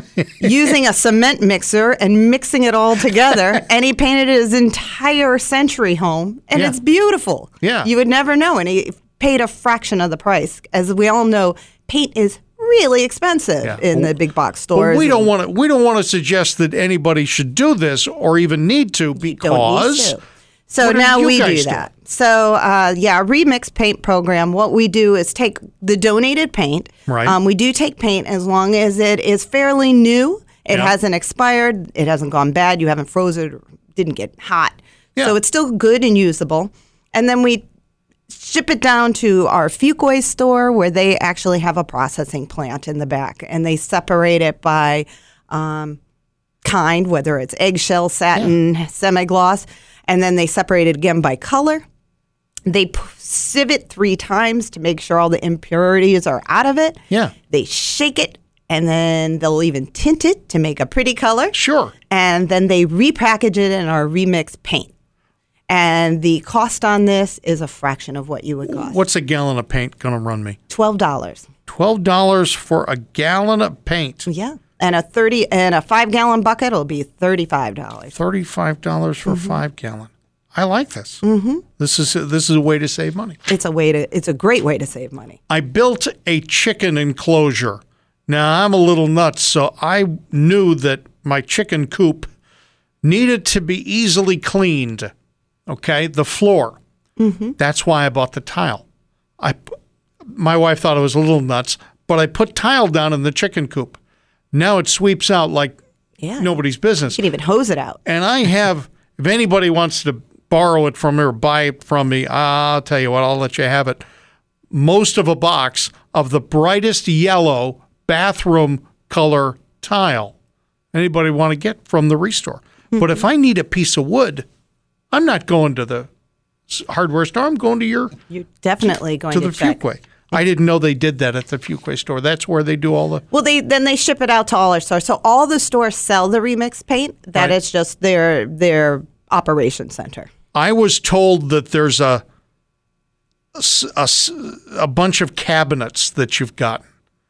using a cement mixer and mixing it all together, and he painted his entire century home, and yeah. it's beautiful. Yeah. You would never know, and he paid a fraction of the price. As we all know, paint is really expensive yeah. in well, the big box stores. Well, we don't want to we don't want to suggest that anybody should do this or even need to because So what now we do that. Do? So, uh, yeah, our remix paint program, what we do is take the donated paint. Right. Um, we do take paint as long as it is fairly new. It yeah. hasn't expired. It hasn't gone bad. You haven't frozen or didn't get hot. Yeah. So it's still good and usable. And then we ship it down to our Fuquay store where they actually have a processing plant in the back. And they separate it by um, kind, whether it's eggshell, satin, yeah. semi-gloss. And then they separate it again by color. They p- sieve it three times to make sure all the impurities are out of it. Yeah. They shake it, and then they'll even tint it to make a pretty color. Sure. And then they repackage it in our remix paint. And the cost on this is a fraction of what you would cost. What's a gallon of paint going to run me? twelve dollars. twelve dollars for a gallon of paint. Yeah. And a thirty and a five gallon bucket will be thirty five dollars. Thirty five dollars for mm-hmm. five gallon. I like this. Mm-hmm. This is this is a way to save money. It's a way to. It's a great way to save money. I built a chicken enclosure. Now I'm a little nuts, so I knew that my chicken coop needed to be easily cleaned. Okay, the floor. Mm-hmm. That's why I bought the tile. I, my wife thought it was a little nuts, but I put tile down in the chicken coop. Now it sweeps out like yeah. nobody's business. You can even hose it out. And I have, if anybody wants to borrow it from me or buy it from me, I'll tell you what, I'll let you have it. Most of a box of the brightest yellow bathroom color tile anybody want to get from the ReStore. Mm-hmm. But if I need a piece of wood, I'm not going to the hardware store. I'm going to your... You're definitely going to, to the Fuquay. I didn't know they did that at the Fuquay store. That's where they do all the... Well, they then they ship it out to all our stores. So all the stores sell the remix paint. That right. is just their their operation center. I was told that there's a, a, a bunch of cabinets that you've gotten.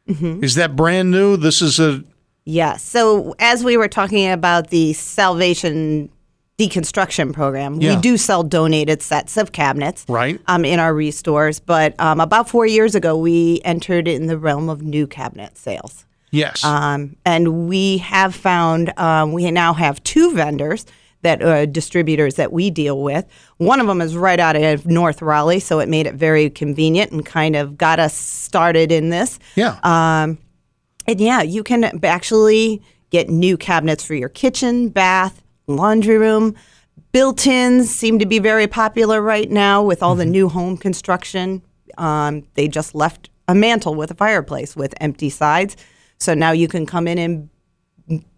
Mm-hmm. Is that brand new? This is a... Yeah. So as we were talking about the Salvation... deconstruction program. Yeah. We do sell donated sets of cabinets right. um, in our ReStores, but um, about four years ago, we entered in the realm of new cabinet sales. Yes. Um, and we have found, um, we now have two vendors that uh, distributors that we deal with. One of them is right out of North Raleigh, so it made it very convenient and kind of got us started in this. Yeah. Um, and yeah, you can actually get new cabinets for your kitchen, bath, laundry room. Built-ins seem to be very popular right now with all mm-hmm. the new home construction. Um, they just left a mantle with a fireplace with empty sides. So now you can come in and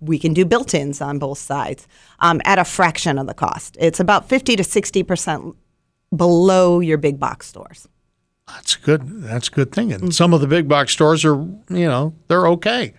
we can do built-ins on both sides um, at a fraction of the cost. It's about fifty to sixty percent below your big box stores. That's good. That's good thinking. Mm-hmm. Some of the big box stores are, you know, they're okay.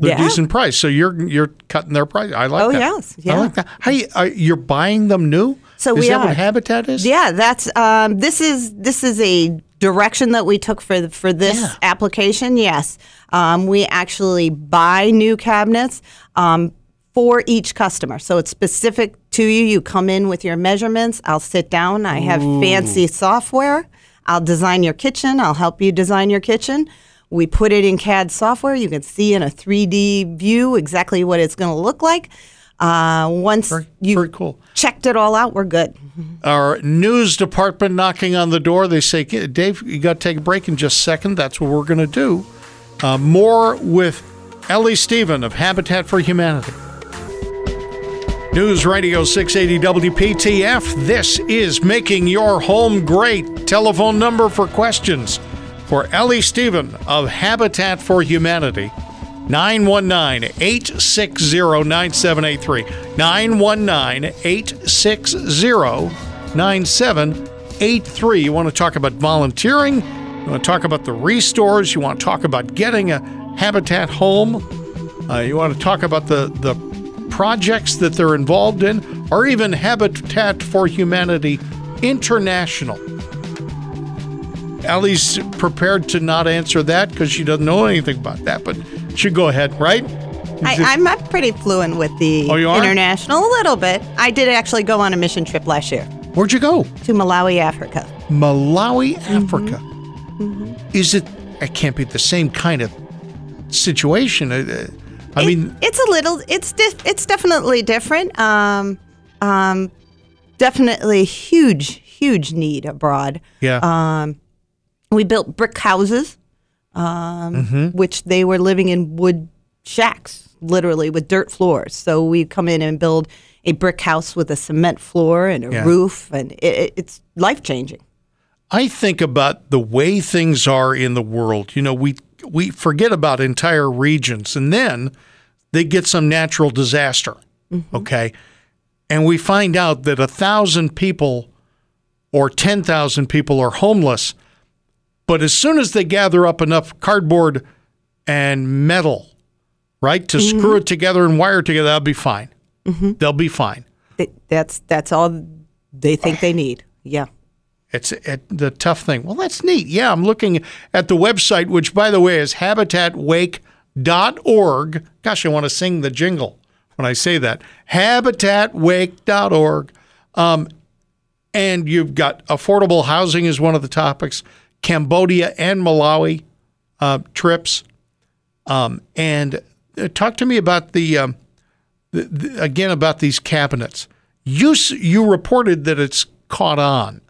They're yeah. decent price. So you're you're cutting their price. I like oh, that. Oh, yes. Yeah. I like that. How you, are, you're buying them new? So is we that are. What Habitat is? Yeah, that's um, this is this is a direction that we took for the, for this yeah. application. Yes. Um, we actually buy new cabinets um, for each customer. So it's specific to you. You come in with your measurements. I'll sit down. I have Ooh. fancy software. I'll design your kitchen. I'll help you design your kitchen. We put it in C A D software. You can see in a three D view exactly what it's going to look like. Uh, once very, you very cool. checked it all out, we're good. Our news department knocking on the door. They say, Dave, you got to take a break in just a second. That's what we're going to do. Uh, more with Ellie Stephen of Habitat for Humanity. News Radio six eighty W P T F. This is Making Your Home Great. Telephone number for questions for Ellie Stephen of Habitat for Humanity. nine one nine, eight six zero, nine seven eight three. nine one nine, eight six zero, nine seven eight three. You want to talk about volunteering? You want to talk about the restores? You want to talk about getting a Habitat home? Uh, you want to talk about the, the projects that they're involved in? Or even Habitat for Humanity International? Ellie's prepared to not answer that because she doesn't know anything about that, but she'll go ahead, right? I, I'm pretty fluent with the oh, you are? International, a little bit. I did actually go on a mission trip last year. Where'd you go? To Malawi, Africa. Malawi, Africa. Mm-hmm. Mm-hmm. Is it, it can't be the same kind of situation. I, I it, mean. It's a little, it's dif- it's definitely different. Um, um, definitely huge, huge need abroad. Yeah. Um. We built brick houses, um, mm-hmm. which they were living in wood shacks, literally, with dirt floors. So we come in and build a brick house with a cement floor and a yeah. roof, and it, it's life-changing. I think about the way things are in the world. You know, we we forget about entire regions, and then they get some natural disaster, mm-hmm. okay? And we find out that one thousand people or ten thousand people are homeless. But as soon as they gather up enough cardboard and metal, right, to mm-hmm. screw it together and wire it together, that'll be fine. Mm-hmm. They'll be fine. It, that's that's all they think they need. Yeah. It's it, the tough thing. Well, that's neat. Yeah, I'm looking at the website, which, by the way, is habitat wake dot org. Gosh, I want to sing the jingle when I say that. habitat wake dot org. Um, and you've got affordable housing is one of the topics. Cambodia and Malawi uh, trips, um, and talk to me about the, um, the, the again about these cabinets. You you reported that it's caught on.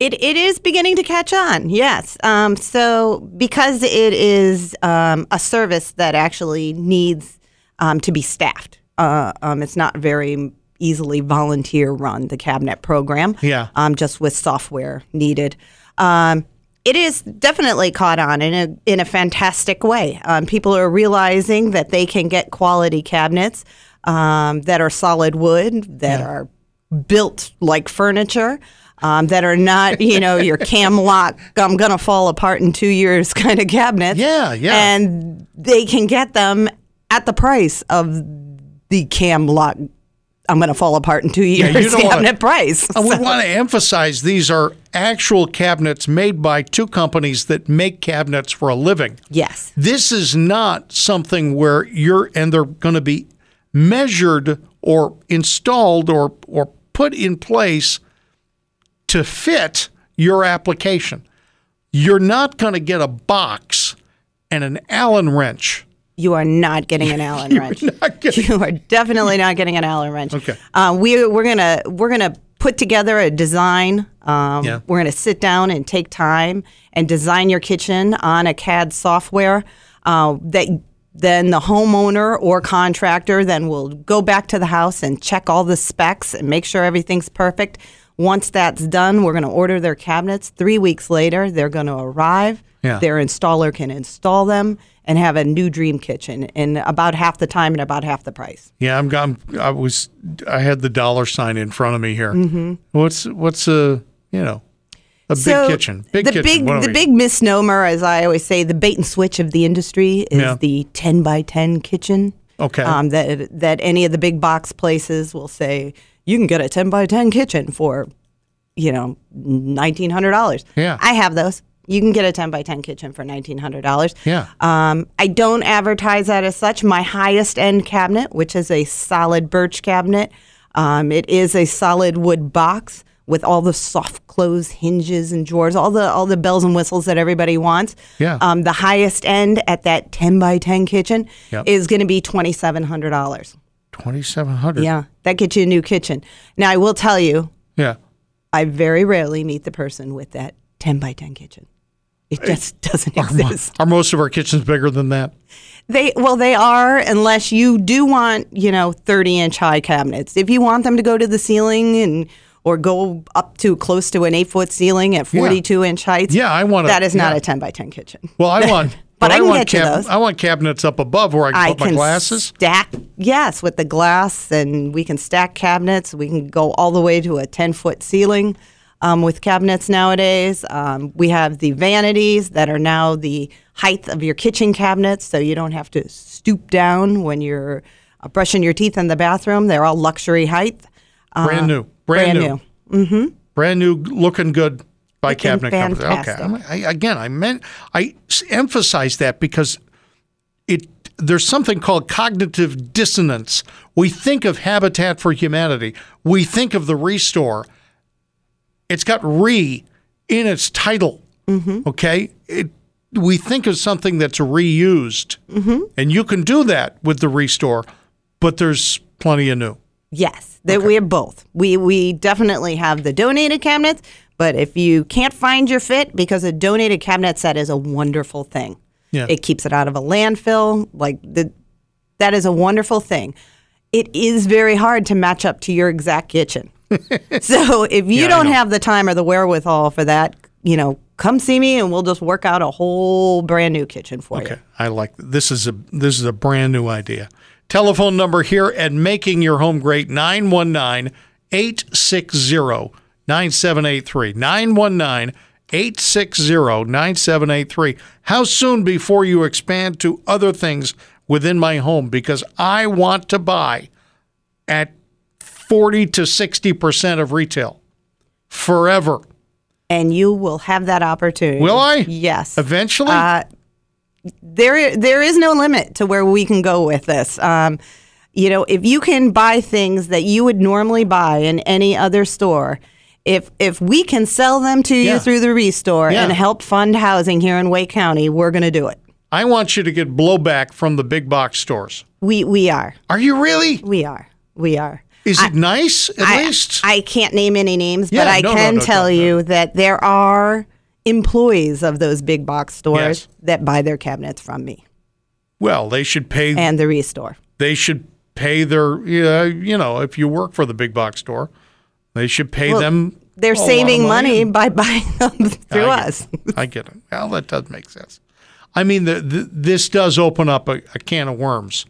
It it is beginning to catch on. Yes. Um, so because it is um, a service that actually needs um, to be staffed, uh, um, it's not very easily volunteer run. The cabinet program, yeah, um, just with software needed. Um, It is definitely caught on in a in a fantastic way. Um, people are realizing that they can get quality cabinets um, that are solid wood, that yeah. are built like furniture, um, that are not, you know, your camlock, I'm going to fall apart in two years kind of cabinets. Yeah, yeah. And they can get them at the price of the camlock, I'm going to fall apart in two years yeah, you don't cabinet wanna, price. I so. would want to emphasize these are actual cabinets made by two companies that make cabinets for a living. Yes. This is not something where you're, and they're going to be measured or installed or, or put in place to fit your application. You're not going to get a box and an Allen wrench you are not getting an Allen wrench. Getting... You are definitely not getting an Allen wrench. Okay. Uh, we we're gonna we're gonna put together a design. Um, yeah. We're gonna sit down and take time and design your kitchen on a C A D software uh, that. Then the homeowner or contractor then will go back to the house and check all the specs and make sure everything's perfect. Once that's done, we're going to order their cabinets. Three weeks later, they're going to arrive. Yeah. Their installer can install them and have a new dream kitchen in about half the time and about half the price. Yeah, I'm. I'm I was. I had the dollar sign in front of me here. Mm-hmm. What's what's a you know. A big so kitchen. Big the kitchen. Big, the big misnomer, as I always say, the bait and switch of the industry is yeah. the ten by ten kitchen. Okay. Um, that that any of the big box places will say, you can get a ten by ten kitchen for, you know, nineteen hundred dollars. Yeah. I have those. You can get a ten by ten kitchen for nineteen hundred dollars. Yeah. Um, I don't advertise that as such. My highest end cabinet, which is a solid birch cabinet, um, it is a solid wood box. With all the soft close hinges and drawers, all the all the bells and whistles that everybody wants. Yeah. Um, the highest end at that ten by ten kitchen yep. is going to be twenty-seven hundred dollars. twenty-seven hundred dollars. Yeah, that gets you a new kitchen. Now I will tell you. Yeah. I very rarely meet the person with that ten by ten kitchen. It just doesn't are, exist. Are most of our kitchens bigger than that? They well, they are, unless you do want you know thirty inch high cabinets. If you want them to go to the ceiling and. Or go up to close to an eight-foot ceiling at forty-two inch yeah. heights. Yeah, I want a, that is not yeah. a ten by ten kitchen. Well, I want, but, but I, I want get those. I want cabinets up above where I can I put my can glasses. Stack, yes, with the glass, and we can stack cabinets. We can go all the way to a ten-foot ceiling um, with cabinets nowadays. Um, we have the vanities that are now the height of your kitchen cabinets, so you don't have to stoop down when you're uh, brushing your teeth in the bathroom. They're all luxury height, uh, brand new. Brand, brand new, new. Mm-hmm. Brand new, looking good by looking cabinet company. Okay, I, again, I meant I emphasize that because it there's something called cognitive dissonance. We think of Habitat for Humanity, we think of the Restore. It's got "re" in its title. Mm-hmm. Okay, it, we think of something that's reused, mm-hmm. and you can do that with the Restore, but there's plenty of new. Yes, that okay. we have both. We we definitely have the donated cabinets, but if you can't find your fit, because a donated cabinet set is a wonderful thing. Yeah. It keeps it out of a landfill. Like the, that is a wonderful thing. It is very hard to match up to your exact kitchen. So if you yeah, don't have the time or the wherewithal for that, you know, come see me and we'll just work out a whole brand new kitchen for okay. you. Okay, I like this is a this is a brand new idea. Telephone number here at Making Your Home Great, nine one nine, eight six zero, nine seven eight three. nine one nine, eight six zero, nine seven eight three. How soon before you expand to other things within my home? Because I want to buy at forty to sixty percent of retail forever. And you will have that opportunity. Will I? Yes. Eventually? Uh, There, there is no limit to where we can go with this. Um, you know, if you can buy things that you would normally buy in any other store, if if we can sell them to you yeah. through the Restore yeah. and help fund housing here in Wake County, we're going to do it. I want you to get blowback from the big box stores. We we are. Are you really? We are. We are. Is I, it nice, at I, least? I can't name any names, yeah, but I no, can no, no, tell no, no. you that there are... employees of those big box stores yes. that buy their cabinets from me. Well, they should pay... And the Restore. They should pay their, uh, you know, if you work for the big box store, they should pay well, them... They're saving money, money by buying them through I us. Get I get it. Well, that does make sense. I mean, the, the, this does open up a, a can of worms.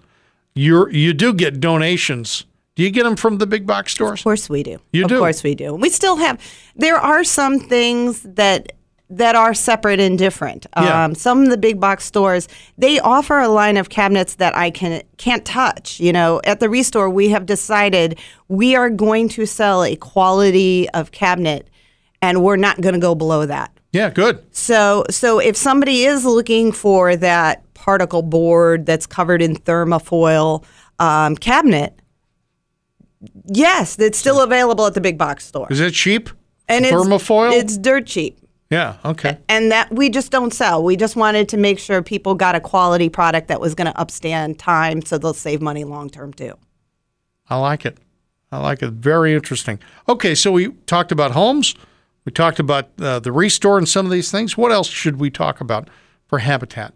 You're, you do get donations... Do you get them from the big box stores? Of course we do. You do? Of course we do. We still have... There are some things that... that are separate and different. Yeah. Um, some of the big box stores, they offer a line of cabinets that I can, can't touch. You know, at the Restore, we have decided we are going to sell a quality of cabinet, and we're not going to go below that. Yeah, good. So, so if somebody is looking for that particle board that's covered in thermofoil um, cabinet, yes, it's still available at the big box store. Is it cheap? And thermofoil? It's, it's dirt cheap. Yeah, okay. And that we just don't sell. We just wanted to make sure people got a quality product that was going to upstand time, so they'll save money long term too. I like it. I like it. Very interesting. Okay, so we talked about homes. We talked about uh, the restore and some of these things. What else should we talk about for Habitat?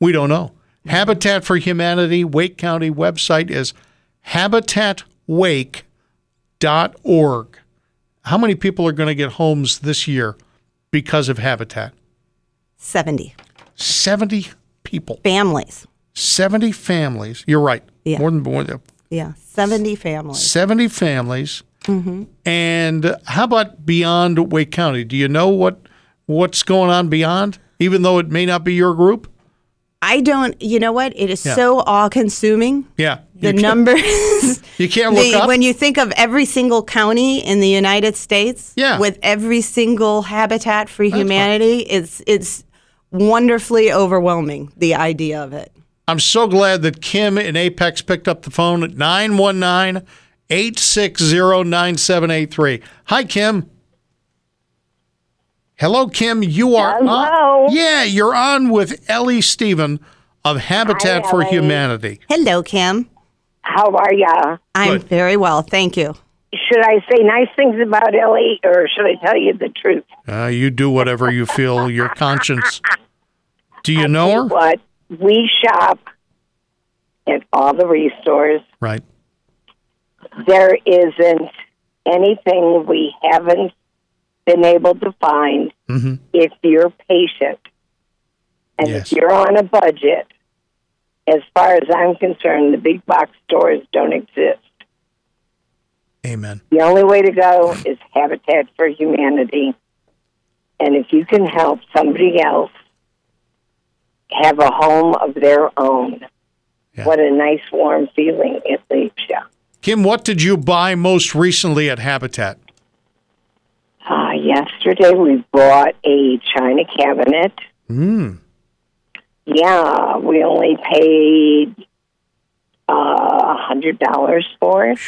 We don't know. Habitat for Humanity, Wake County website is habitat wake dot org. How many people are going to get homes this year because of Habitat? seventy. seventy people. Families. seventy families. You're right. Yeah. More than more than Yeah, seventy families. seventy families. Mm-hmm. And how about beyond Wake County? Do you know what what's going on beyond, even though it may not be your group? I don't, you know what? It is yeah. so all-consuming. Yeah. The you numbers. You can't look the, up. When you think of every single county in the United States yeah. with every single Habitat for That's Humanity, fun. it's it's wonderfully overwhelming, the idea of it. I'm so glad that Kim in Apex picked up the phone at nine one nine, eight six zero, nine seven eight three. Hi, Kim. Hello, Kim. You are Hello. on. Yeah, you're on with Ellie Stephen of Habitat Hi, for Ellie. Humanity. Hello, Kim. How are ya? I'm Good. very well, thank you. Should I say nice things about Ellie, or should I tell you the truth? Uh, you do whatever you feel your conscience. Do you I know her? What? We shop at all the restores. Right. There isn't anything we haven't been able to find mm-hmm. if you're patient and yes. if you're on a budget. As far as I'm concerned, the big box stores don't exist. Amen. The only way to go is Habitat for Humanity. And if you can help somebody else have a home of their own, yeah. what a nice warm feeling it leaves you. Kim, what did you buy most recently at Habitat? Uh, yesterday we bought a china cabinet. Mm. Yeah, we only paid uh, one hundred dollars for it.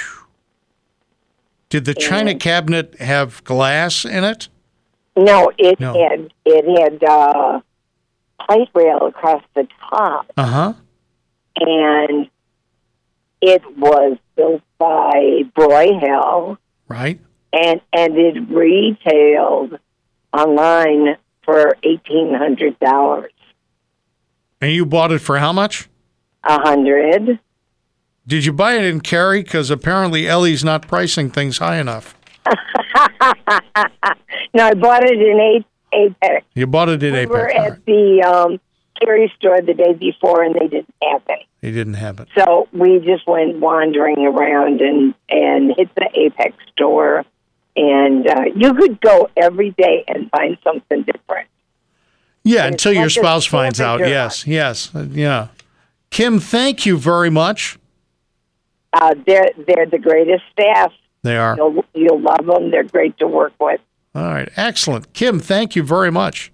Did the and china cabinet have glass in it? No, it no. had it had uh, plate rail across the top. Uh-huh. And it was built by Broyhill. Right. And and it retailed online for eighteen hundred dollars. And you bought it for how much? A hundred. Did you buy it in carry? Because apparently Ellie's not pricing things high enough. No, I bought it in Apex. You bought it in Apex. We were at right. the um, carry store the day before, and they didn't have it. They didn't have it. So we just went wandering around and, and hit the Apex store. And uh, you could go every day and find something different. Yeah, and until your spouse finds out. Yes, yes, yeah. Kim, thank you very much. Uh, they're they're the greatest staff. They are. You'll, you'll love them. They're great to work with. All right, excellent. Kim, thank you very much.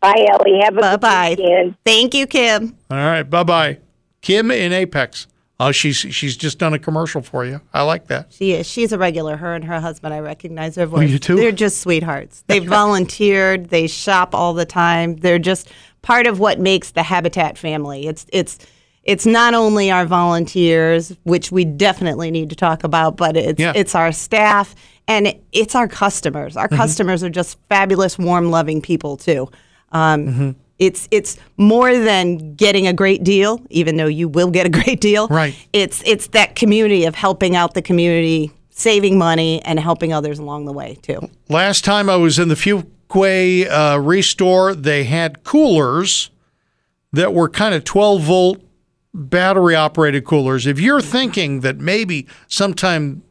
Bye, Ellie. Have a bye-bye. good weekend. Thank you, Kim. All right, bye-bye. Kim in Apex. Oh, she's she's just done a commercial for you. I like that. She is. She's a regular. Her and her husband, I recognize their voice. Oh, you too? They're just sweethearts. They volunteered. They shop all the time. They're just part of what makes the Habitat family. It's it's it's not only our volunteers, which we definitely need to talk about, but it's yeah. it's our staff and it's our customers. Our mm-hmm. customers are just fabulous, warm, loving people too. Um, mm-hmm. It's it's more than getting a great deal, even though you will get a great deal. Right. It's it's that community of helping out the community, saving money, and helping others along the way, too. Last time I was in the Fuquay uh, Restore, they had coolers that were kind of twelve-volt battery-operated coolers. If you're thinking that maybe sometime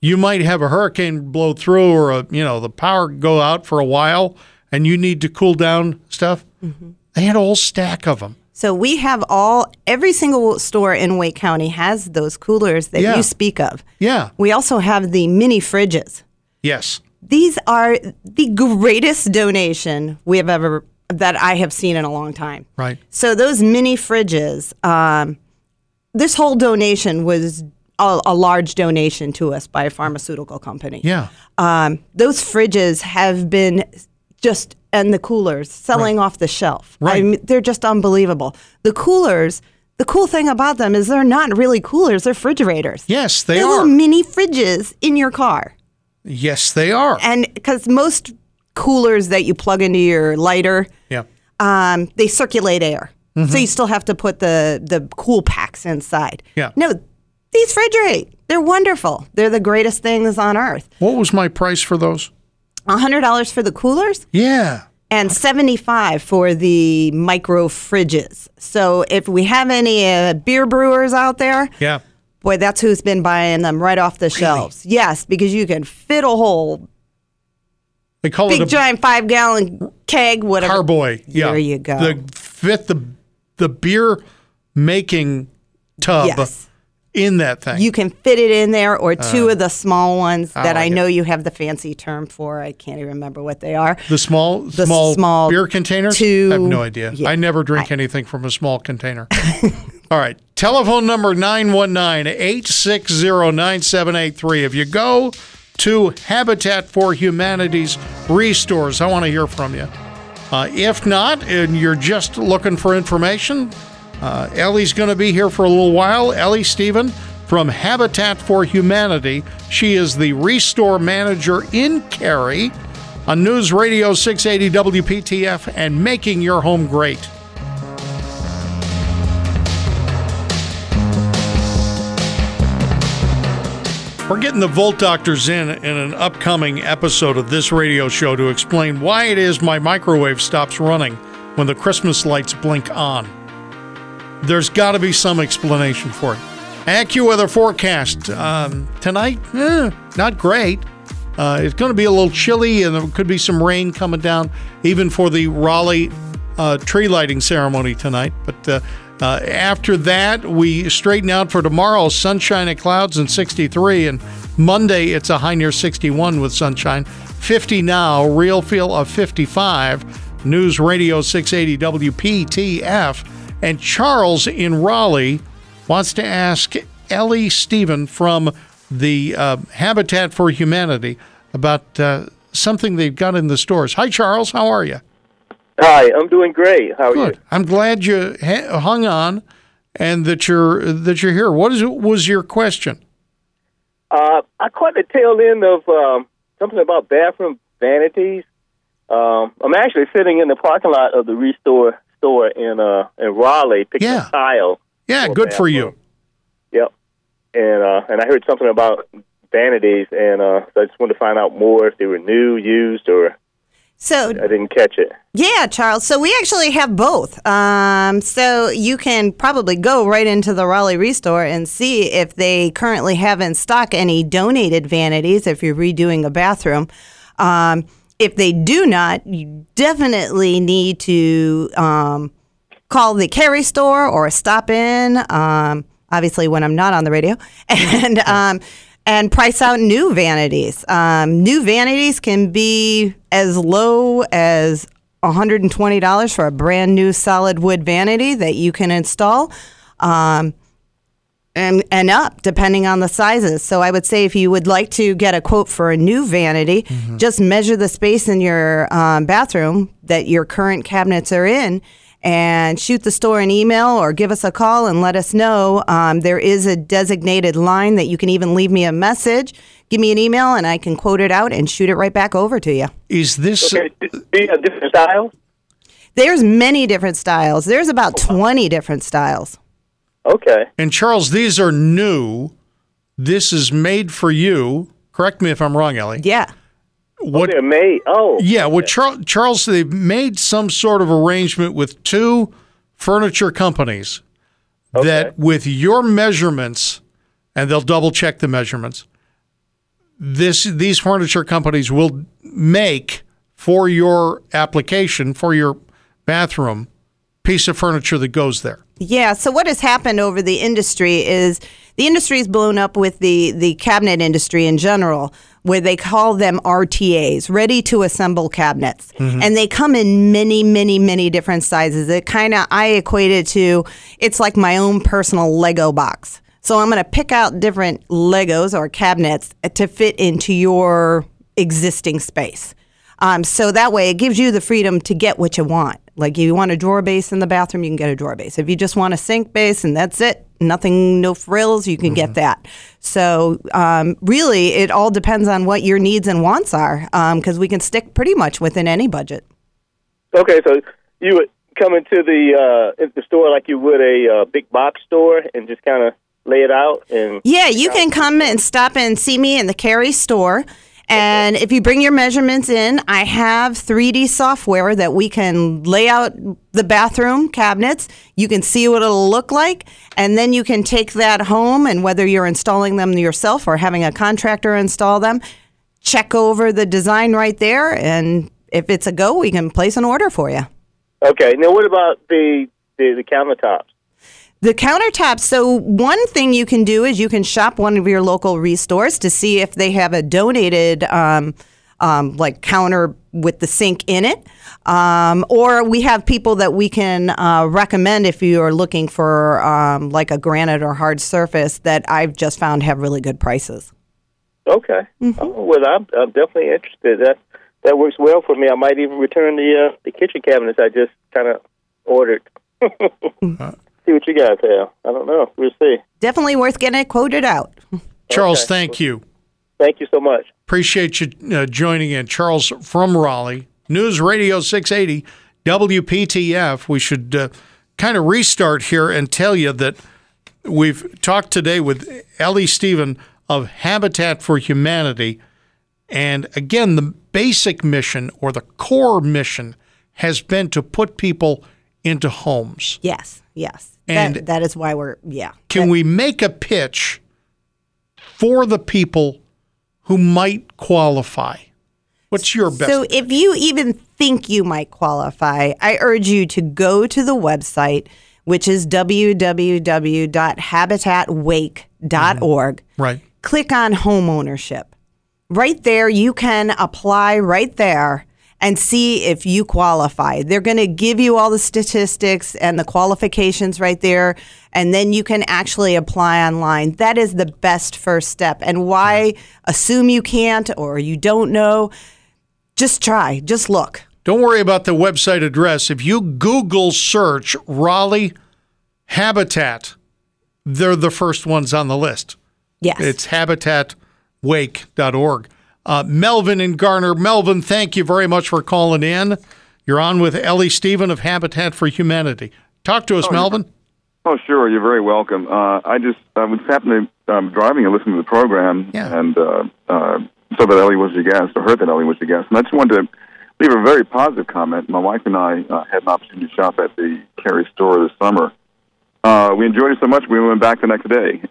you might have a hurricane blow through or, a, you know, the power go out for a while and you need to cool down stuff, mm-hmm. they had a whole stack of them. So we have all, every single store in Wake County has those coolers that yeah. you speak of. Yeah. We also have the mini fridges. Yes. These are the greatest donation we have ever, that I have seen in a long time. Right. So those mini fridges, um, this whole donation was a, a large donation to us by a pharmaceutical company. Yeah. Um, those fridges have been just, and the coolers, selling right. off the shelf. Right. I mean, they're just unbelievable. The coolers, the cool thing about them is they're not really coolers, they're refrigerators. Yes, they they're are. Little mini fridges in your car. Yes, they are. And because most coolers that you plug into your lighter, yeah. um, they circulate air. Mm-hmm. So you still have to put the, the cool packs inside. Yeah. No, these refrigerate. They're wonderful. They're the greatest things on earth. What was my price for those? one hundred dollars for the coolers? Yeah. And seventy-five dollars for the micro fridges. So if we have any uh, beer brewers out there, yeah, boy, that's who's been buying them right off the really? shelves. Yes, because you can fit a whole they call big, it a giant five-gallon keg, whatever. Carboy. Yeah. There you go. The, fit the, the beer-making tub. Yes. In that thing. You can fit it in there, or two uh, of the small ones I that like I know it. You have the fancy term for. I can't even remember what they are. The small the small, small beer containers? Two, I have no idea. Yeah, I never drink I, anything from a small container. All right. Telephone number nine one nine, eight six zero, nine seven eight three. If you go to Habitat for Humanity's ReStores, I want to hear from you. Uh, if not, and you're just looking for information, Uh, Ellie's going to be here for a little while. Ellie Stephen from Habitat for Humanity. She is the ReStore Manager in Cary on News Radio six eighty W P T F and Making Your Home Great. We're getting the Volt Doctors in in an upcoming episode of this radio show to explain why it is my microwave stops running when the Christmas lights blink on. There's got to be some explanation for it. AccuWeather forecast um, tonight, eh, not great. Uh, it's going to be a little chilly, and there could be some rain coming down, even for the Raleigh uh, tree lighting ceremony tonight. But uh, uh, after that, we straighten out for tomorrow. Sunshine and clouds and sixty-three, and Monday it's a high near sixty-one with sunshine. fifty now, real feel of fifty-five. News Radio six eighty W P T F. And Charles in Raleigh wants to ask Ellie Stephen from the uh, Habitat for Humanity about uh, something they've got in the stores. Hi, Charles. How are you? Hi. I'm doing great. How are Good. you? I'm glad you ha- hung on and that you're that you're here. What is was your question? Uh, I caught the tail end of um, something about bathroom vanities. Um, I'm actually sitting in the parking lot of the ReStore store in uh in Raleigh picking yeah. a tile. Yeah, good for you. Yep. And uh and I heard something about vanities, and uh so I just wanted to find out more if they were new, used, or so I didn't catch it. Yeah, Charles. So we actually have both. Um so you can probably go right into the Raleigh ReStore and see if they currently have in stock any donated vanities if you're redoing a bathroom. Um If they do not, you definitely need to um, call the Cary store or stop in, um, obviously when I'm not on the radio, and um, and price out new vanities. Um, new vanities can be as low as one hundred twenty dollars for a brand new solid wood vanity that you can install. Um And, and up, depending on the sizes. So I would say if you would like to get a quote for a new vanity, mm-hmm. just measure the space in your um, bathroom that your current cabinets are in and shoot the store an email or give us a call and let us know. Um, there is a designated line that you can even leave me a message. Give me an email, and I can quote it out and shoot it right back over to you. Is this okay, a different style? There's many different styles. There's about twenty different styles. Okay. And Charles, these are new. This is made for you. Correct me if I'm wrong, Ellie. Yeah. What, oh, they're made. Oh. Yeah. What Char- Charles, they've made some sort of arrangement with two furniture companies okay. that with your measurements, and they'll double check the measurements, this these furniture companies will make for your application, for your bathroom, piece of furniture that goes there. Yeah, so what has happened over the industry is the industry's blown up with the, the cabinet industry in general, where they call them R T As, ready-to-assemble cabinets. Mm-hmm. And they come in many, many, many different sizes. It kind of, I equate it to, it's like my own personal Lego box. So I'm going to pick out different Legos or cabinets to fit into your existing space. Um, so that way it gives you the freedom to get what you want. Like if you want a drawer base in the bathroom, you can get a drawer base. If you just want a sink base and that's it, nothing, no frills, you can mm-hmm. get that. So um, really it all depends on what your needs and wants are, because um, we can stick pretty much within any budget. Okay, so you would come into the, uh, the store like you would a uh, big box store and just kind of lay it out? And yeah, you can come and stop and see me in the Carey store. And if you bring your measurements in, I have three D software that we can lay out the bathroom cabinets. You can see what it'll look like, and then you can take that home, and whether you're installing them yourself or having a contractor install them, check over the design right there, and if it's a go, we can place an order for you. Okay. Now, what about the the, the countertops? The countertops, so one thing you can do is you can shop one of your local restores to see if they have a donated um, um, like counter with the sink in it. Um, or we have people that we can uh, recommend if you are looking for um, like a granite or hard surface that I've just found have really good prices. Okay. Mm-hmm. Oh, well, I'm, I'm definitely interested. That that works well for me. I might even return the, uh, the kitchen cabinets I just kind of ordered. uh-huh. See what you guys have. I don't know. We'll see. Definitely worth getting it quoted out. Charles, okay. Thank you. Thank you so much. Appreciate you uh, joining in. Charles from Raleigh, News Radio six eighty, W P T F. We should uh, kind of restart here and tell you that we've talked today with Ellie Stephen of Habitat for Humanity. And again, the basic mission or the core mission has been to put people into homes. Yes. Yes, and that, that is why we're, yeah. Can that, we make a pitch for the people who might qualify? What's your best? So pitch? If you even think you might qualify, I urge you to go to the website, which is w w w dot habitat wake dot org. Mm-hmm. Right. Click on home ownership. Right there, you can apply right there and see if you qualify. They're going to give you all the statistics and the qualifications right there, and then you can actually apply online. That is the best first step. And why assume you can't or you don't know? Just try. Just look. Don't worry about the website address. If you Google search Raleigh Habitat, they're the first ones on the list. Yes. It's habitat wake dot org. Uh, Melvin and Garner. Melvin, thank you very much for calling in. You're on with Ellie Stephen of Habitat for Humanity. Talk to us, oh, Melvin. Oh, sure. You're very welcome. Uh, I just I was happening um, driving and listening to the program, yeah. and uh, uh, so that Ellie was your guest, or heard that Ellie was your guest. And I just wanted to leave a very positive comment. My wife and I uh, had an opportunity to shop at the Carey store this summer. Uh, we enjoyed it so much, we went back the next day.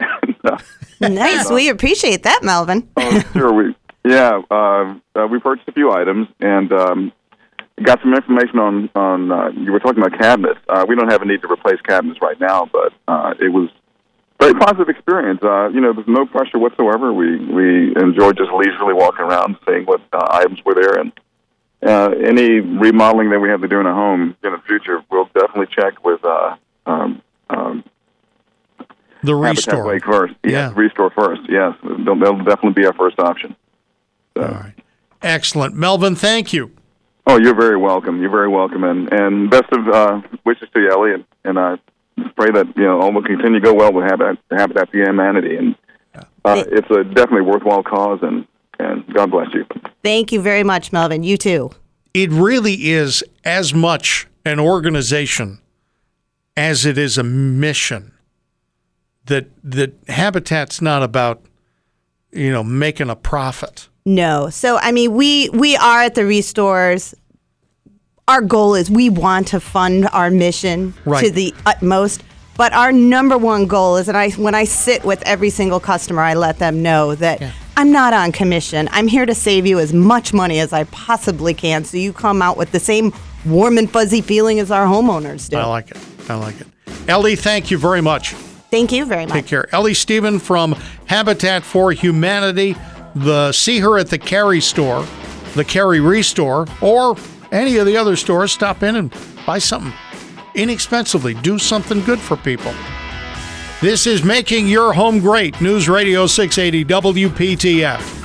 Nice. We appreciate that, Melvin. Oh, sure. We... Yeah, uh, uh, we purchased a few items and um, got some information on, on uh, you were talking about cabinets. Uh, we don't have a need to replace cabinets right now, but uh, it was a very positive experience. Uh, you know, there's no pressure whatsoever. We we enjoyed just leisurely walking around, seeing what uh, items were there. And uh, any remodeling that we have to do in a home in the future, we'll definitely check with uh, um, um, the Restore Habitat Wake first. Yes, yeah. Restore first, yes. That'll definitely be our first option. So. All right. Excellent. Melvin, thank you. Oh, you're very welcome. You're very welcome. And, and best of uh, wishes to you, Ellie. And, and I pray that you know all will continue to go well with Habitat, Habitat for Humanity. And uh, it's a definitely worthwhile cause, and, and God bless you. Thank you very much, Melvin. You too. It really is as much an organization as it is a mission. That, that Habitat's not about, you know, making a profit. No. So, I mean, we, we are at the Restores. Our goal is we want to fund our mission right. to the utmost. But our number one goal is, and I, when I sit with every single customer, I let them know that yeah. I'm not on commission. I'm here to save you as much money as I possibly can so you come out with the same warm and fuzzy feeling as our homeowners do. I like it. I like it. Ellie, thank you very much. Thank you very much. Take care. Ellie Stephen from Habitat for Humanity. The see her at the Carey store, the Carey Restore, or any of the other stores. Stop in and buy something inexpensively. Do something good for people. This is Making Your Home Great, News Radio six eighty W P T F.